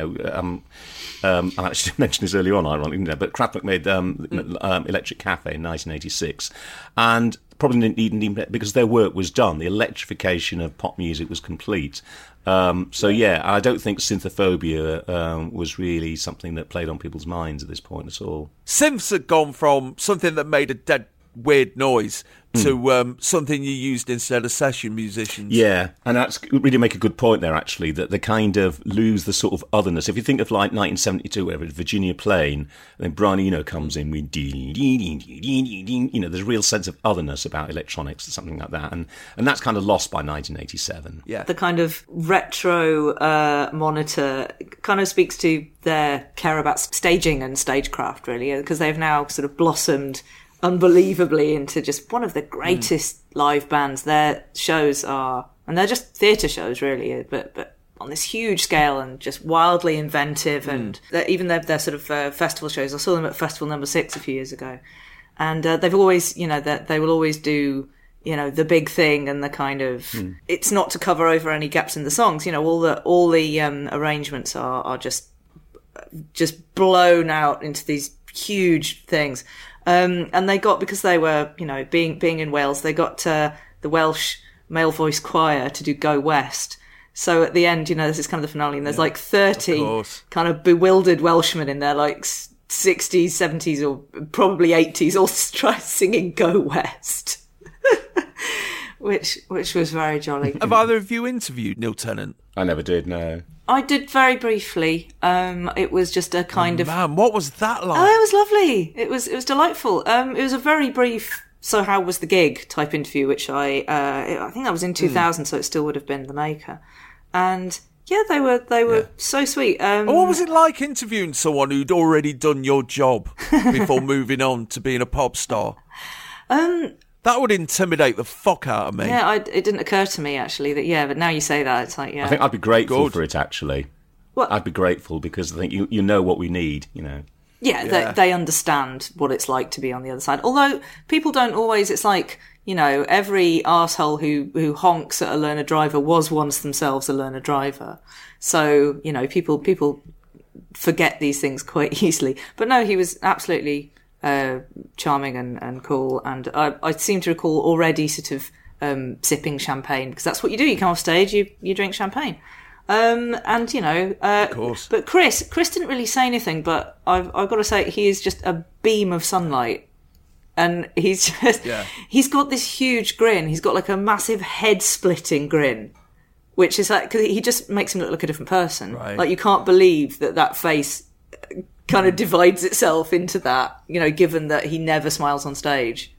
I actually mentioned this earlier on, ironically, but Kraftwerk made Electric Cafe in 1986, and probably didn't need, because their work was done. The electrification of pop music was complete. I don't think synthophobia was really something that played on people's minds at this point at all. Synths had gone from something that made a dead weird noise to something you used instead of session musicians. Yeah, and that's really make a good point there, actually, that they kind of lose the sort of otherness. If you think of, like, 1972, whatever, it's Virginia Plain, and then Brian Eno comes in, there's a real sense of otherness about electronics or something like that, and that's kind of lost by 1987. Yeah. The kind of retro monitor kind of speaks to their care about staging and stagecraft, really, because they've now sort of blossomed unbelievably into just one of the greatest live bands. Their shows are, and they're just theatre shows, really, but on this huge scale and just wildly inventive. And even their sort of festival shows. I saw them at Festival No. 6 a few years ago, and they've always, they will always do you know, the big thing and the kind of, it's not to cover over any gaps in the songs. You know, all the arrangements are just blown out into these huge things. And they got, because they were, you know, being in Wales, they got the Welsh male voice choir to do Go West. So at the end, you know, this is kind of the finale, and there's like 30 kind of bewildered Welshmen in their like 60s, 70s, or probably 80s, all singing Go West, which was very jolly. Have either of you interviewed Neil Tennant? I never did, no. I did very briefly. It was just a kind of... Man, what was that like? Oh, it was lovely. It was delightful. It was a very brief... So how was the gig type interview, which I think that was in 2000, so it still would have been The Maker. And yeah, they were so sweet. What was it like interviewing someone who'd already done your job before moving on to being a pop star? That would intimidate the fuck out of me. Yeah, it didn't occur to me actually that, yeah, but now you say that, it's like, yeah. I think I'd be grateful for it actually. Well, I'd be grateful because I think you know what we need, you know. Yeah. They understand what it's like to be on the other side. Although people don't always, it's like, you know, every arsehole who honks at a learner driver was once themselves a learner driver. So, you know, people forget these things quite easily. But no, he was absolutely charming and cool. And I seem to recall already sort of sipping champagne, because that's what you do. You come off stage, you drink champagne. And you know, of course. But Chris didn't really say anything, but I've got to say he is just a beam of sunlight, and he's just he's got this huge grin. He's got like a massive head-splitting grin, which is like, 'cause he just makes him look like a different person. Right. Like you can't believe that face kind of divides itself into that. You know, given that he never smiles on stage,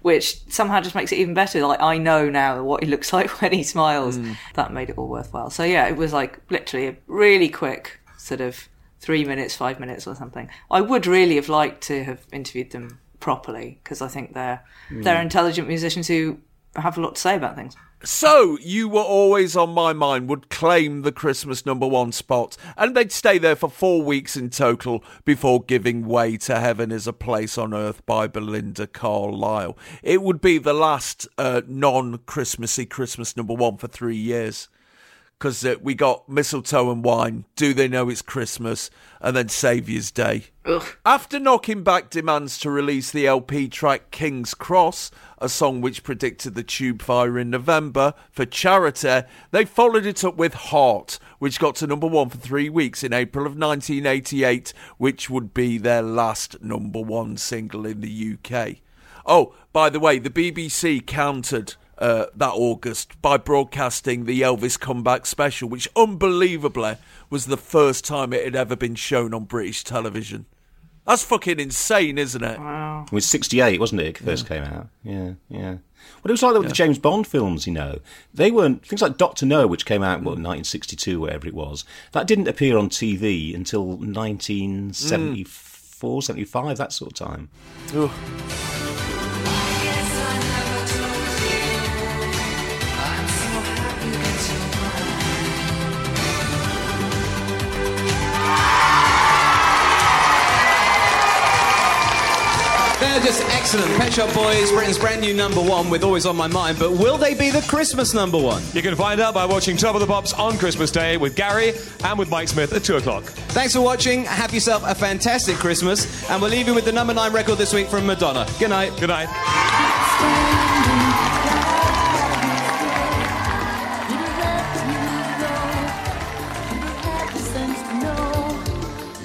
which somehow just makes it even better. Like, I know now what he looks like when he smiles. That made it all worthwhile. So, yeah, it was like literally a really quick sort of 3 minutes, 5 minutes or something. I would really have liked to have interviewed them properly, because I think they're intelligent musicians who have a lot to say about things. So, You Were Always On My Mind would claim the Christmas #1 spot, and they'd stay there for 4 weeks in total before giving way to Heaven Is a Place on Earth by Belinda Carlisle. It would be the last non-Christmassy Christmas #1 for 3 years, because we got Mistletoe and Wine, Do They Know It's Christmas, and then Saviour's Day. Ugh. After knocking back demands to release the LP track King's Cross, a song which predicted the Tube Fire in November, for charity, they followed it up with Heart, which got to #1 for 3 weeks in April of 1988, which would be their last #1 single in the UK. Oh, by the way, the BBC countered... that August by broadcasting the Elvis Comeback Special, which unbelievably was the first time it had ever been shown on British television. That's fucking insane, isn't it? Wow. It was 68, wasn't it, first came out? Yeah. Well, it was like that with the James Bond films, you know. They weren't... Things like Doctor No, which came out, 1962, whatever it was, that didn't appear on TV until 1974, 75, that sort of time. Ugh. They're just excellent. Pet Shop Boys, Britain's brand new #1 with Always On My Mind, but will they be the Christmas #1? You can find out by watching Top of the Pops on Christmas Day with Gary and with Mike Smith at 2 o'clock. Thanks for watching. Have yourself a fantastic Christmas, and we'll leave you with the #9 record this week from Madonna. Good night. Good night.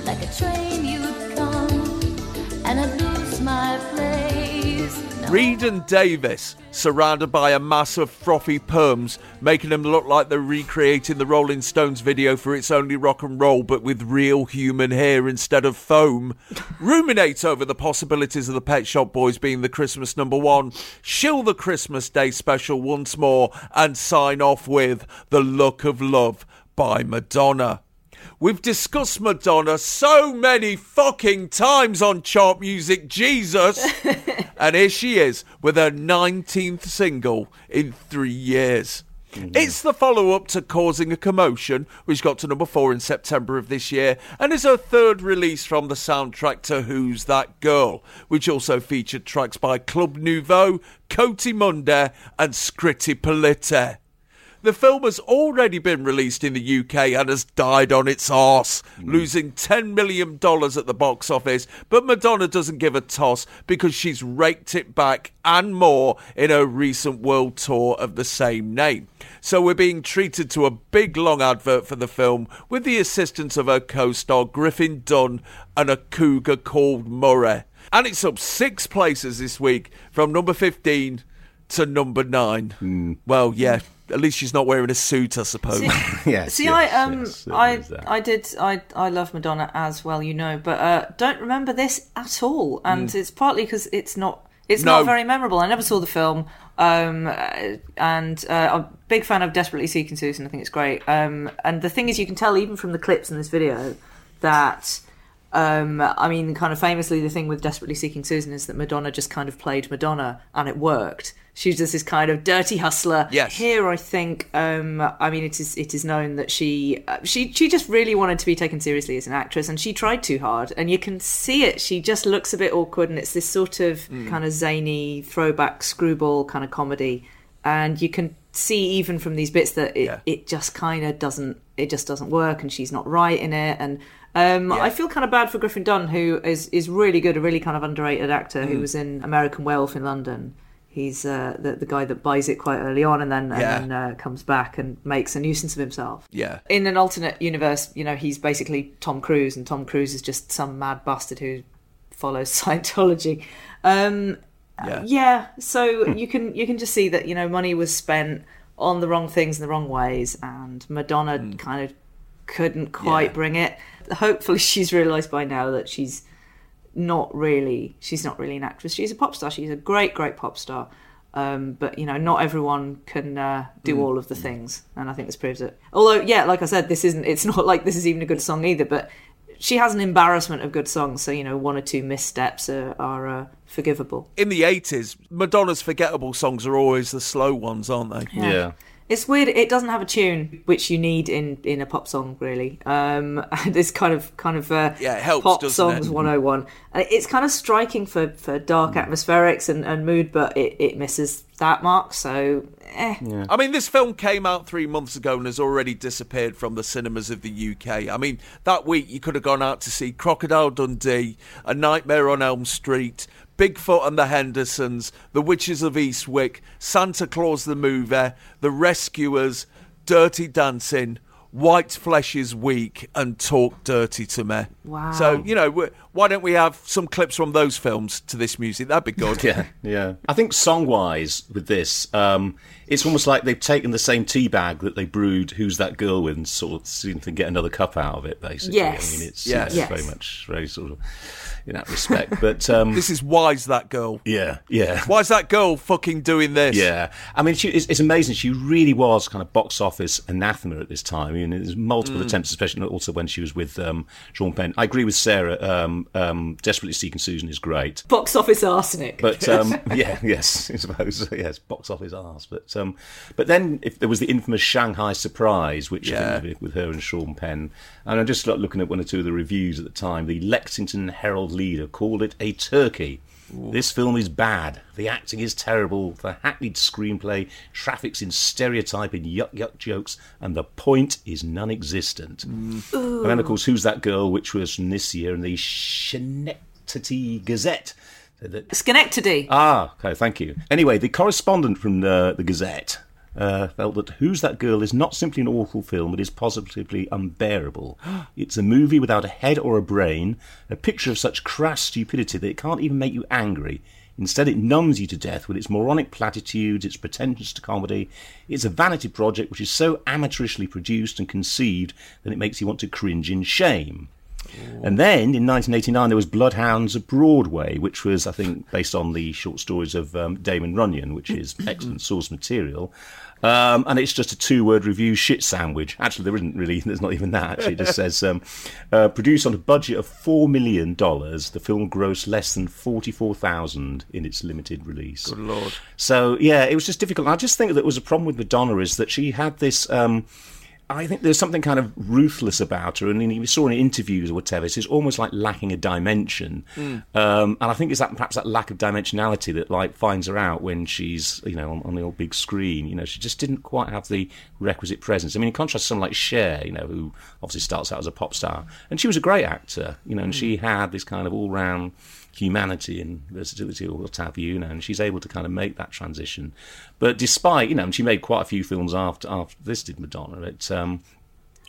Like a train you'd come, and I'd lose my place. No. Reed and Davis, surrounded by a mass of frothy perms, making them look like they're recreating the Rolling Stones video for It's Only Rock and Roll, but with real human hair instead of foam, ruminate over the possibilities of the Pet Shop Boys being the Christmas #1, shill the Christmas Day special once more, and sign off with The Look of Love by Madonna. We've discussed Madonna so many fucking times on Chart Music, Jesus. And here she is with her 19th single in 3 years. Mm. It's the follow-up to Causing a Commotion, which got to number 4 in September of this year, and is her third release from the soundtrack to Who's That Girl, which also featured tracks by Club Nouveau, Coty Munde and Scritti Polite. The film has already been released in the UK and has died on its arse, losing $10 million at the box office. But Madonna doesn't give a toss because she's raked it back and more in her recent world tour of the same name. So we're being treated to a big long advert for the film with the assistance of her co-star Griffin Dunn and a cougar called Murray. And it's up 6 places this week from number 15 to number 9. Mm. Well, yeah. At least she's not wearing a suit, I suppose. I love Madonna as well, you know, but don't remember this at all, and it's partly because it's not very memorable. I never saw the film, and I'm a big fan of Desperately Seeking Susan. I think it's great. And the thing is, you can tell even from the clips in this video that. I mean, kind of famously, the thing with Desperately Seeking Susan is that Madonna just kind of played Madonna and it worked. She's just this kind of dirty hustler. Yes. Here, I think, I mean, it is known that she just really wanted to be taken seriously as an actress, and she tried too hard, and you can see it. She just looks a bit awkward, and it's this sort of kind of zany throwback screwball kind of comedy, and you can see even from these bits that it just kind of doesn't, it just doesn't work, and she's not right in it, and... I feel kind of bad for Griffin Dunn, who is really good, a really kind of underrated actor who was in American Werewolf in London. He's the guy that buys it quite early on and then comes back and makes a nuisance of himself. Yeah. In an alternate universe, you know, he's basically Tom Cruise, and Tom Cruise is just some mad bastard who follows Scientology. So you can just see that, you know, money was spent on the wrong things in the wrong ways, and Madonna kind of couldn't quite bring it. Hopefully she's realised by now that she's not really an actress. She's a pop star. She's a great pop star. But, you know, not everyone can do all of the things. And I think this proves it. Although, yeah, like I said, it's not like this is even a good song either. But she has an embarrassment of good songs. So, you know, one or two missteps are forgivable. In the 80s, Madonna's forgettable songs are always the slow ones, aren't they? Yeah. It's weird. It doesn't have a tune, which you need in a pop song, really. This kind of it helps, pop songs 101. It's kind of striking for dark atmospherics and mood, but it misses that mark. So, Yeah. I mean, this film came out 3 months ago and has already disappeared from the cinemas of the UK. I mean, that week you could have gone out to see Crocodile Dundee, A Nightmare on Elm Street, Bigfoot and the Hendersons, The Witches of Eastwick, Santa Claus the Movie, The Rescuers, Dirty Dancing, White Flesh is Weak, and Talk Dirty to Me. Wow. So, you know, why don't we have some clips from those films to this music? That'd be good. Yeah. I think song-wise with this, it's almost like they've taken the same tea bag that they brewed Who's That Girl with and sort of seem to get another cup out of it, basically. Yes. I mean, it's very much, very sort of... in that respect, but this is Why's That Girl? Yeah. Why's that girl fucking doing this? Yeah, I mean, it's amazing. She really was kind of box office anathema at this time. I mean, there's multiple attempts, especially also when she was with Sean Penn. I agree with Sarah. Desperately Seeking Susan is great. Box office arsenic. But I suppose box office arse. But then if there was the infamous Shanghai Surprise, which with her and Sean Penn, and I'm just looking at one or two of the reviews at the time. The Lexington Herald Leader called it a turkey. Ooh. This film is bad. The acting is terrible. The hackneyed screenplay traffics in stereotype and yuck jokes, and the point is non-existent. And then, of course, Who's That Girl, which was from this year in the Schenectady Gazette. Schenectady. Ah, okay, thank you. Anyway, the correspondent from the Gazette felt that Who's That Girl is not simply an awful film, it is positively unbearable. It's a movie without a head or a brain, a picture of such crass stupidity that it can't even make you angry. Instead, it numbs you to death with its moronic platitudes, its pretensions to comedy. It's a vanity project which is so amateurishly produced and conceived that it makes you want to cringe in shame. And then in 1989 there was Bloodhounds of Broadway, which was, I think, based on the short stories of Damon Runyon, which is excellent source material. And it's just a two-word review, shit sandwich. Actually, there isn't really, there's not even that. Actually, it just says, produced on a budget of $4 million, the film grossed less than $44,000 in its limited release. Good Lord. So, yeah, it was just difficult. And I just think that was a problem with Madonna is that she had this... I think there's something kind of ruthless about her, and you saw in interviews or whatever, it's almost like lacking a dimension. And I think it's that perhaps that lack of dimensionality that like finds her out when she's, you know, on the old big screen. You know, she just didn't quite have the requisite presence. I mean, in contrast to someone like Cher, you know, who obviously starts out as a pop star, and she was a great actor, you know, and she had this kind of all-round humanity and versatility or what have you, you know, and she's able to kind of make that transition. But despite, you know, and she made quite a few films after this, did Madonna,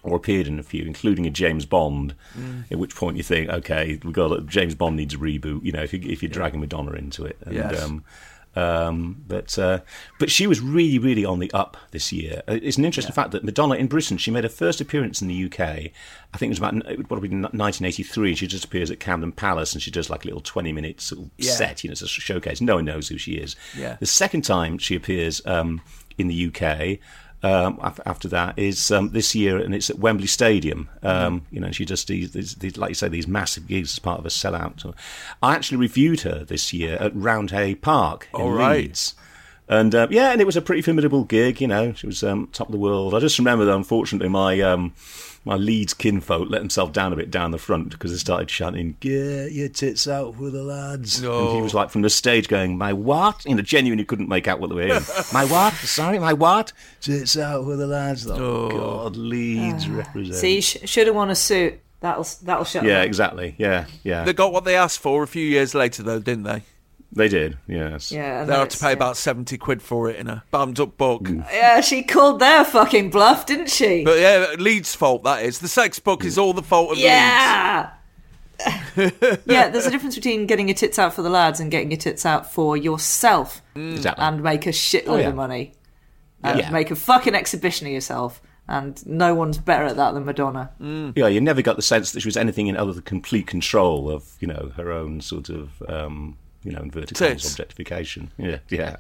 or appeared in a few, including a James Bond, at which point you think, okay, we've got James Bond needs a reboot, you know, if you're dragging Madonna into it. And, yes. But she was really, really on the up this year. It's an interesting fact that Madonna in Britain, she made her first appearance in the UK, I think it was about, it would probably be 1983, and she just appears at Camden Palace and she does like a little 20-minute sort of set, you know, it's a showcase. No one knows who she is. Yeah. The second time she appears in the UK... after that is this year, and it's at Wembley Stadium. You know, she just does these, like you say, these massive gigs as part of a sellout. I actually reviewed her this year at Roundhay Park in Leeds. And and it was a pretty formidable gig. You know, she was top of the world. I just remember that unfortunately my Leeds kinfolk let themselves down a bit down the front because they started shouting, "Get your tits out for the lads!" No. And he was like from the stage going, "My what?" You know, genuinely couldn't make out what they were hearing. "My what? Sorry, my what? Tits out for the lads!" Oh God, Leeds represent. See, should have won a suit. That'll shut. Yeah, exactly. Yeah, yeah. They got what they asked for a few years later, though, didn't they? They did, yes. Yeah, they had to pay about 70 quid for it in a bummed up book. Yeah, she called their fucking bluff, didn't she? But yeah, Leeds' fault, that is. The sex book is all the fault of Leeds. Yeah, there's a difference between getting your tits out for the lads and getting your tits out for yourself. Exactly. And make a shitload of money. And make a fucking exhibition of yourself. And no one's better at that than Madonna. Yeah, you never got the sense that she was anything in other than complete control of, you know, her own sort of... you know, inverted commas objectification. Yeah.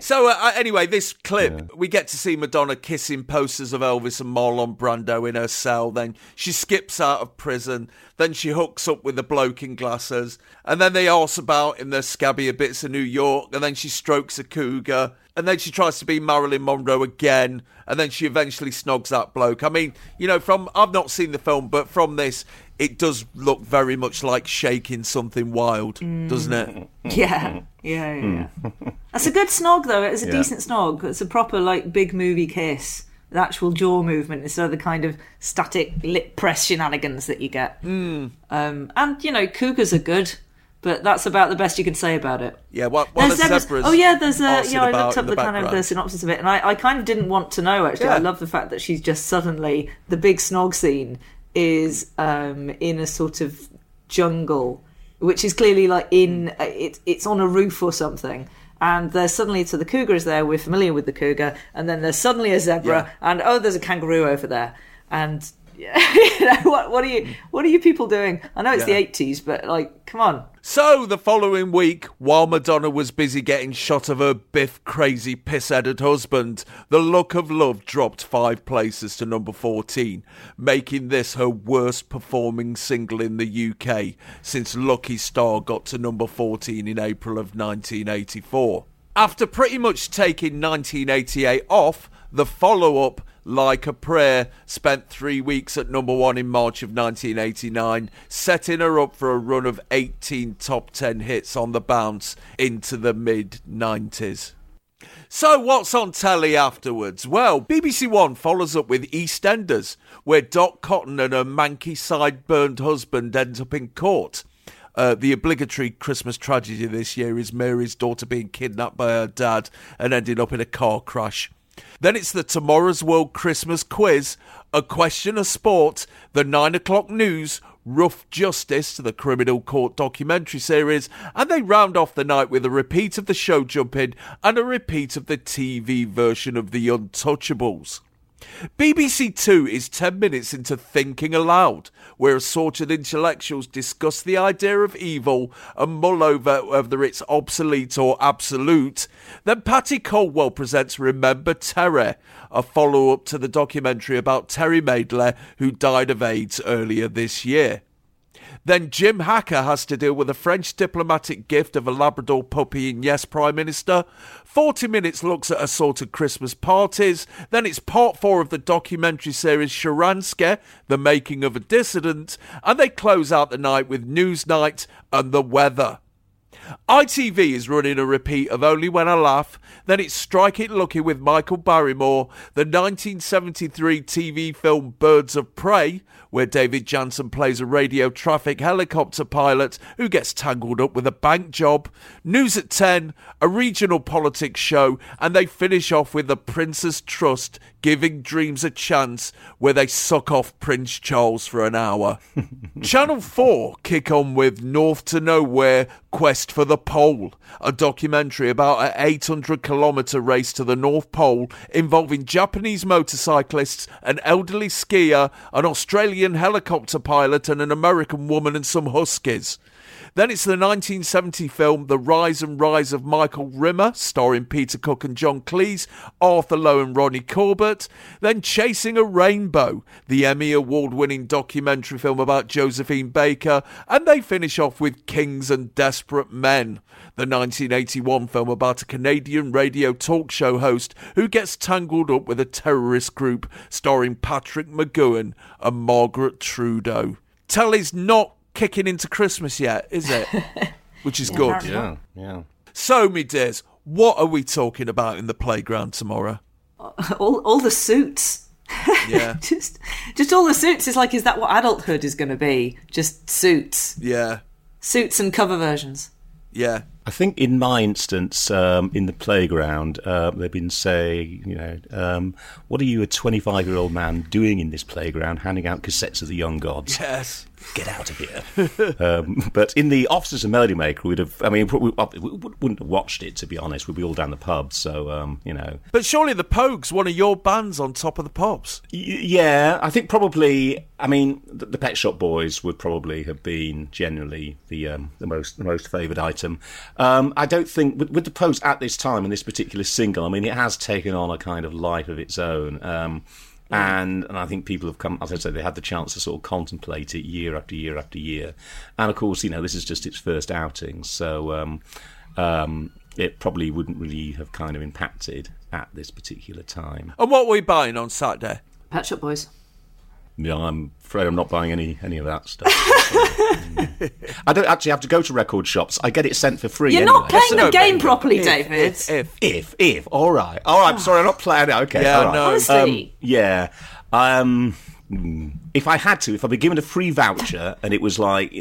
So anyway, this clip, we get to see Madonna kissing posters of Elvis and Marlon Brando in her cell. Then she skips out of prison. Then she hooks up with the bloke in glasses. And then they arse about in the scabbier bits of New York. And then she strokes a cougar. And then she tries to be Marilyn Monroe again. And then she eventually snogs that bloke. I mean, you know, I've not seen the film, but from this... it does look very much like shaking something wild, doesn't it? Yeah. That's a good snog, though. It's a decent snog. It's a proper, like, big movie kiss. The actual jaw movement instead of the kind of static lip press shenanigans that you get. And, you know, cougars are good, but that's about the best you can say about it. Yeah, well the zebras... Oh, yeah, there's a... Yeah, I looked up the kind of the synopsis of it, and I kind of didn't want to know, actually. Yeah. I love the fact that she's just suddenly... the big snog scene... is in a sort of jungle, which is clearly like it's on a roof or something. And there's suddenly, so the cougar is there, we're familiar with the cougar, and then there's suddenly a zebra, and there's a kangaroo over there. And you know, what are you people doing? I know it's the 80s, but like, come on. So the following week, while Madonna was busy getting shot of her biff crazy piss-headed husband, The Look of Love dropped 5 places to number 14, making this her worst performing single in the UK since Lucky Star got to number 14 in April of 1984. After pretty much taking 1988 off, the follow-up, Like a Prayer, spent 3 weeks at number 1 in March of 1989, setting her up for a run of 18 top 10 hits on the bounce into the mid-90s. So what's on telly afterwards? Well, BBC One follows up with EastEnders, where Dot Cotton and her manky sideburned husband end up in court. The obligatory Christmas tragedy this year is Mary's daughter being kidnapped by her dad and ending up in a car crash. Then it's the Tomorrow's World Christmas Quiz, A Question of Sport, the 9 o'clock news, Rough Justice, the Criminal Court documentary series, and they round off the night with a repeat of the show jumping and a repeat of the TV version of The Untouchables. BBC Two is 10 minutes into Thinking Aloud, where assorted intellectuals discuss the idea of evil and mull over whether it's obsolete or absolute. Then Patty Coldwell presents Remember Terry, a follow-up to the documentary about Terry Maidler, who died of AIDS earlier this year. Then Jim Hacker has to deal with a French diplomatic gift of a Labrador puppy in Yes, Prime Minister. 40 Minutes looks at assorted Christmas parties. Then it's part 4 of the documentary series Sharansky, The Making of a Dissident. And they close out the night with Newsnight and the weather. ITV is running a repeat of Only When I Laugh, then it's Strike It Lucky with Michael Barrymore, the 1973 TV film Birds of Prey, where David Jansen plays a radio traffic helicopter pilot who gets tangled up with a bank job, News at 10, a regional politics show, and they finish off with The Prince's Trust, Giving Dreams a Chance, where they suck off Prince Charles for an hour. Channel 4 kick on with North to Nowhere, Quest for the Pole, a documentary about an 800-kilometre race to the North Pole involving Japanese motorcyclists, an elderly skier, an Australian helicopter pilot and an American woman and some huskies. Then it's the 1970 film The Rise and Rise of Michael Rimmer, starring Peter Cook and John Cleese, Arthur Lowe and Ronnie Corbett. Then Chasing a Rainbow, the Emmy Award-winning documentary film about Josephine Baker. And they finish off with Kings and Desperate Men, the 1981 film about a Canadian radio talk show host who gets tangled up with a terrorist group, starring Patrick McGoohan and Margaret Trudeau. Telly's not kicking into Christmas yet, is it? Which is good. Yeah. So, me dears, what are we talking about in the playground tomorrow? All the suits. Yeah. just all the suits. It's like, is that what adulthood is going to be? Just suits. Yeah. Suits and cover versions. Yeah. I think in my instance, in the playground, they've been saying, what are you, a 25-year-old man, doing in this playground, handing out cassettes of the Young Gods? Yes. Get out of here. But in the offices of Melody Maker, we wouldn't have watched it, to be honest. We'd be all down the pub, so, But surely the Pogues, one of your bands on Top of the Pops. Yeah, I think probably, the Pet Shop Boys would probably have been generally the most favoured item. I don't think, with the Pogues at this time and this particular single, it has taken on a kind of life of its own. And I think people have come, as I said, they had the chance to sort of contemplate it year after year after year. And of course, this is just its first outing, so it probably wouldn't really have kind of impacted at this particular time. And what were we buying on Saturday? Pet Shop Boys. Yeah, I'm afraid I'm not buying any of that stuff. I don't actually have to go to record shops. I get it sent for free. You're anyway. Not playing the game properly, David. If. All right. Sorry, I'm not playing it. Okay. Yeah, all right. No. Honestly. If I had to, if I'd been given a free voucher and it was like,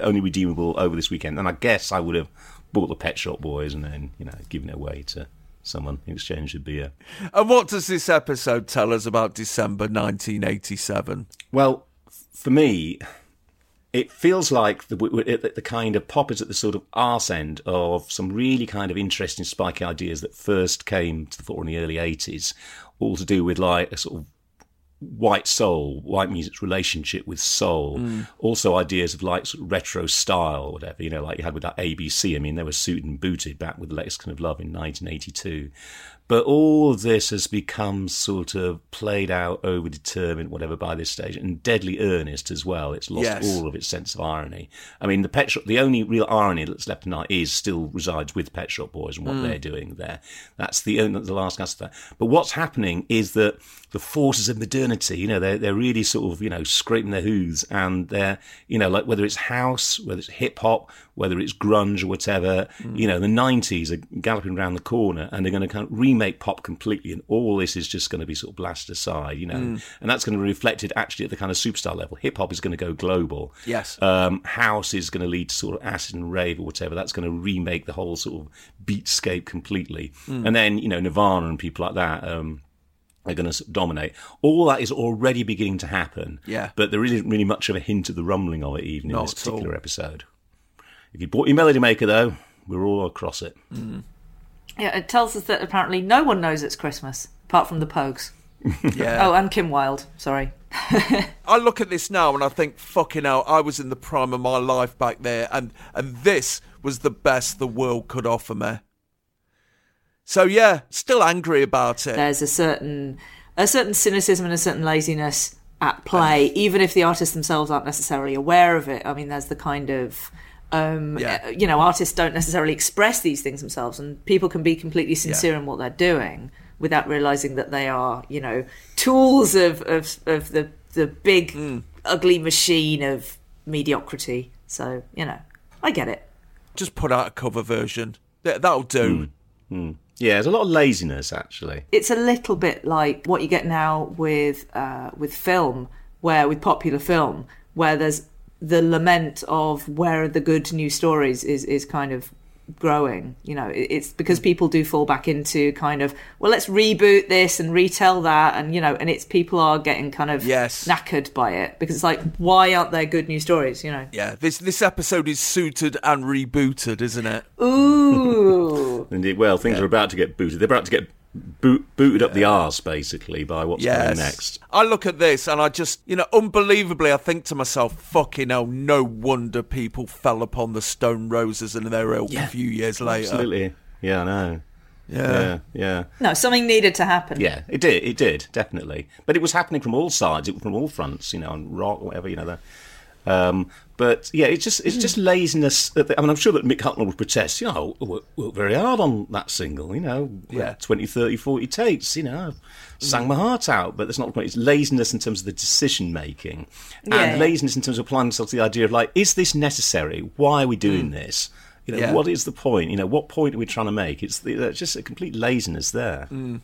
only redeemable over this weekend, then I guess I would have bought the Pet Shop Boys and then, given it away to someone in exchange would be a... And what does this episode tell us about December 1987? Well, for me, it feels like the kind of pop is at the sort of arse end of some really kind of interesting, spiky ideas that first came to the fore in the early 80s, all to do with like a sort of white soul, white music's relationship with soul. Mm. Also ideas of like sort of retro style or whatever, like you had with that ABC. They were suit and booted back with The Latest Kind of Love in 1982. But all of this has become sort of played out, overdetermined, whatever, by this stage, and deadly earnest as well. It's lost all of its sense of irony. The Pet Shop, the only real irony that's left tonight still resides with Pet Shop Boys and what they're doing there. That's the last cast of that. But what's happening is that the forces of modernity, they're really sort of, scraping their hooves, and they're, like whether it's house, whether it's hip hop, whether it's grunge or whatever, the 90s are galloping around the corner, and they're going to kind of remake pop completely, and all this is just going to be sort of blasted aside, and that's going to be reflected actually at the kind of superstar level. Hip-hop is going to go global. Yes. House is going to lead to sort of acid and rave or whatever. That's going to remake the whole sort of beatscape completely. And then, Nirvana and people like that... are going to dominate. All that is already beginning to happen, but there isn't really much of a hint of the rumbling of it even in this particular episode. If you bought your Melody Maker, though, we're all across it. Yeah, it tells us that apparently no one knows it's Christmas, apart from the Pogues. Yeah. Oh, and Kim Wilde, sorry. I look at this now and I think, fucking hell, I was in the prime of my life back there, and this was the best the world could offer me. So yeah, still angry about it. There's a certain cynicism and a certain laziness at play, even if the artists themselves aren't necessarily aware of it. I mean, there's the kind of, you know, artists don't necessarily express these things themselves, and people can be completely sincere in what they're doing without realising that they are, you know, tools of the big, ugly machine of mediocrity. So, you know, I get it. Just put out a cover version. That'll do. Yeah, there's a lot of laziness, actually. It's a little bit like what you get now with film, with popular film, where there's the lament of where are the good new stories is kind of growing. You know, it's because people do fall back into kind of, well, let's reboot this and retell that, and, you know, and it's people are getting kind of knackered by it, because it's like, why aren't there good new stories, you know? Yeah, this episode is suited and rebooted, isn't it? Ooh. Indeed. Well, things are about to get booted. They're about to get booted up the arse, basically, by what's coming next. I look at this and I just, you know, unbelievably, I think to myself, fucking hell, no wonder people fell upon the Stone Roses and their ilk a few years later. Absolutely. Yeah, I know. Yeah. No, something needed to happen. Yeah, it did, definitely. But it was happening from all sides, from all fronts, you know, and rock, whatever, you know, but yeah, it's just laziness. I mean, I'm sure that Mick Hucknall would protest, you know, worked very hard on that single, you know, 20, 30, 40 takes, you know, sang my heart out, but that's not the point. It's laziness in terms of the decision making, and laziness in terms of applying themselves to the idea of, like, is this necessary? Why are we doing this? You know, what is the point? You know, what point are we trying to make? It's just a complete laziness there. No,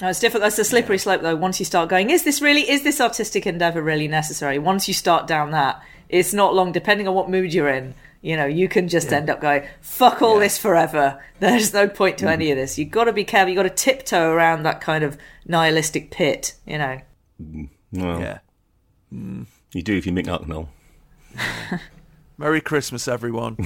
it's difficult. That's a slippery slope, though. Once you start going, is this artistic endeavour really necessary? Once you start down that, it's not long, depending on what mood you're in, you know, you can just end up going, fuck all this forever. There's no point to any of this. You've got to be careful. You've got to tiptoe around that kind of nihilistic pit, you know. Well, you do if you Mick Hucknall. Merry Christmas, everyone.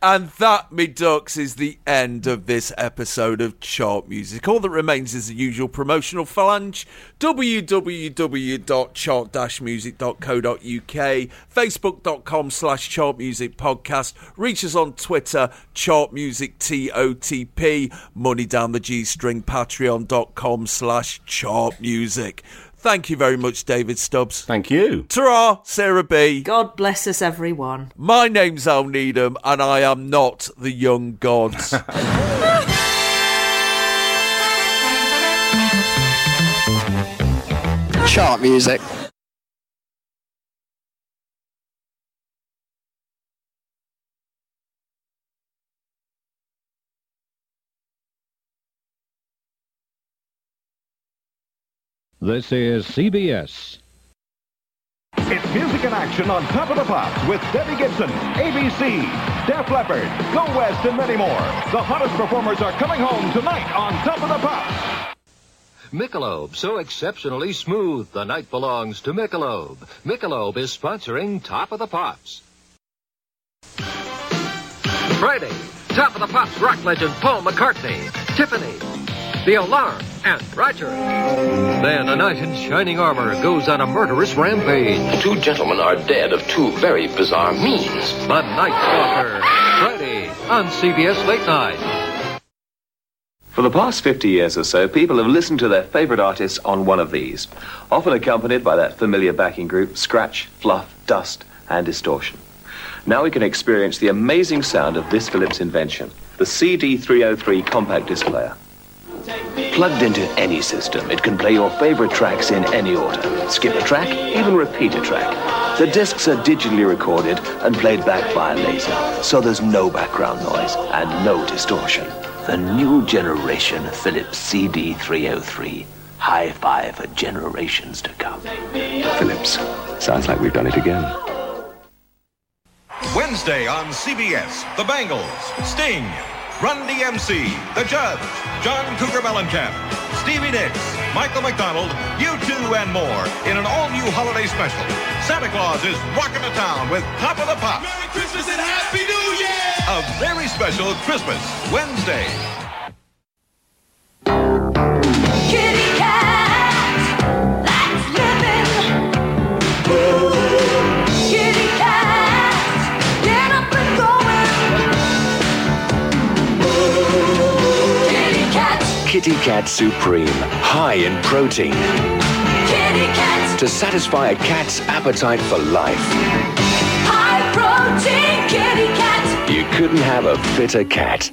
And that, me ducks, is the end of this episode of Chart Music. All that remains is the usual promotional phalange. www.chart-music.co.uk, facebook.com/chartmusicpodcast. Reach us on Twitter, chartmusictotp, money down the G-string, patreon.com/chartmusic. Thank you very much, David Stubbs. Thank you. Ta-ra, Sarah B. God bless us, everyone. My name's Al Needham, and I am not the Young Gods. Chart music. This is CBS. It's music in action on Top of the Pops with Debbie Gibson, ABC, Def Leppard, Go West, and many more. The hottest performers are coming home tonight on Top of the Pops. Michelob, so exceptionally smooth, the night belongs to Michelob. Michelob is sponsoring Top of the Pops. Friday, Top of the Pops rock legend Paul McCartney, Tiffany, The Alarm, and Roger. Then a knight in shining armor goes on a murderous rampage. Two gentlemen are dead of two very bizarre means. The Night Stalker, Friday on CBS Late Night. For the past 50 years or so, people have listened to their favorite artists on one of these, often accompanied by that familiar backing group, scratch, fluff, dust, and distortion. Now we can experience the amazing sound of this Philips invention, the CD303 compact disc player. Plugged into any system, it can play your favorite tracks in any order. Skip a track, even repeat a track. The discs are digitally recorded and played back by a laser, so there's no background noise and no distortion. The new generation Philips CD303. High five for generations to come. Philips. Sounds like we've done it again. Wednesday on CBS, The Bangles, Sting, Run DMC, The Judds, John Cougar Mellencamp, Stevie Nicks, Michael McDonald, U2, and more in an all-new holiday special. Santa Claus is rocking the town with Top of the Pops. Merry Christmas and Happy New Year! A very special Christmas Wednesday. Kitty Cat! Kitty Cat Supreme, high in protein. Kitty Cat. To satisfy a cat's appetite for life. High protein Kitty Cat. You couldn't have a fitter cat.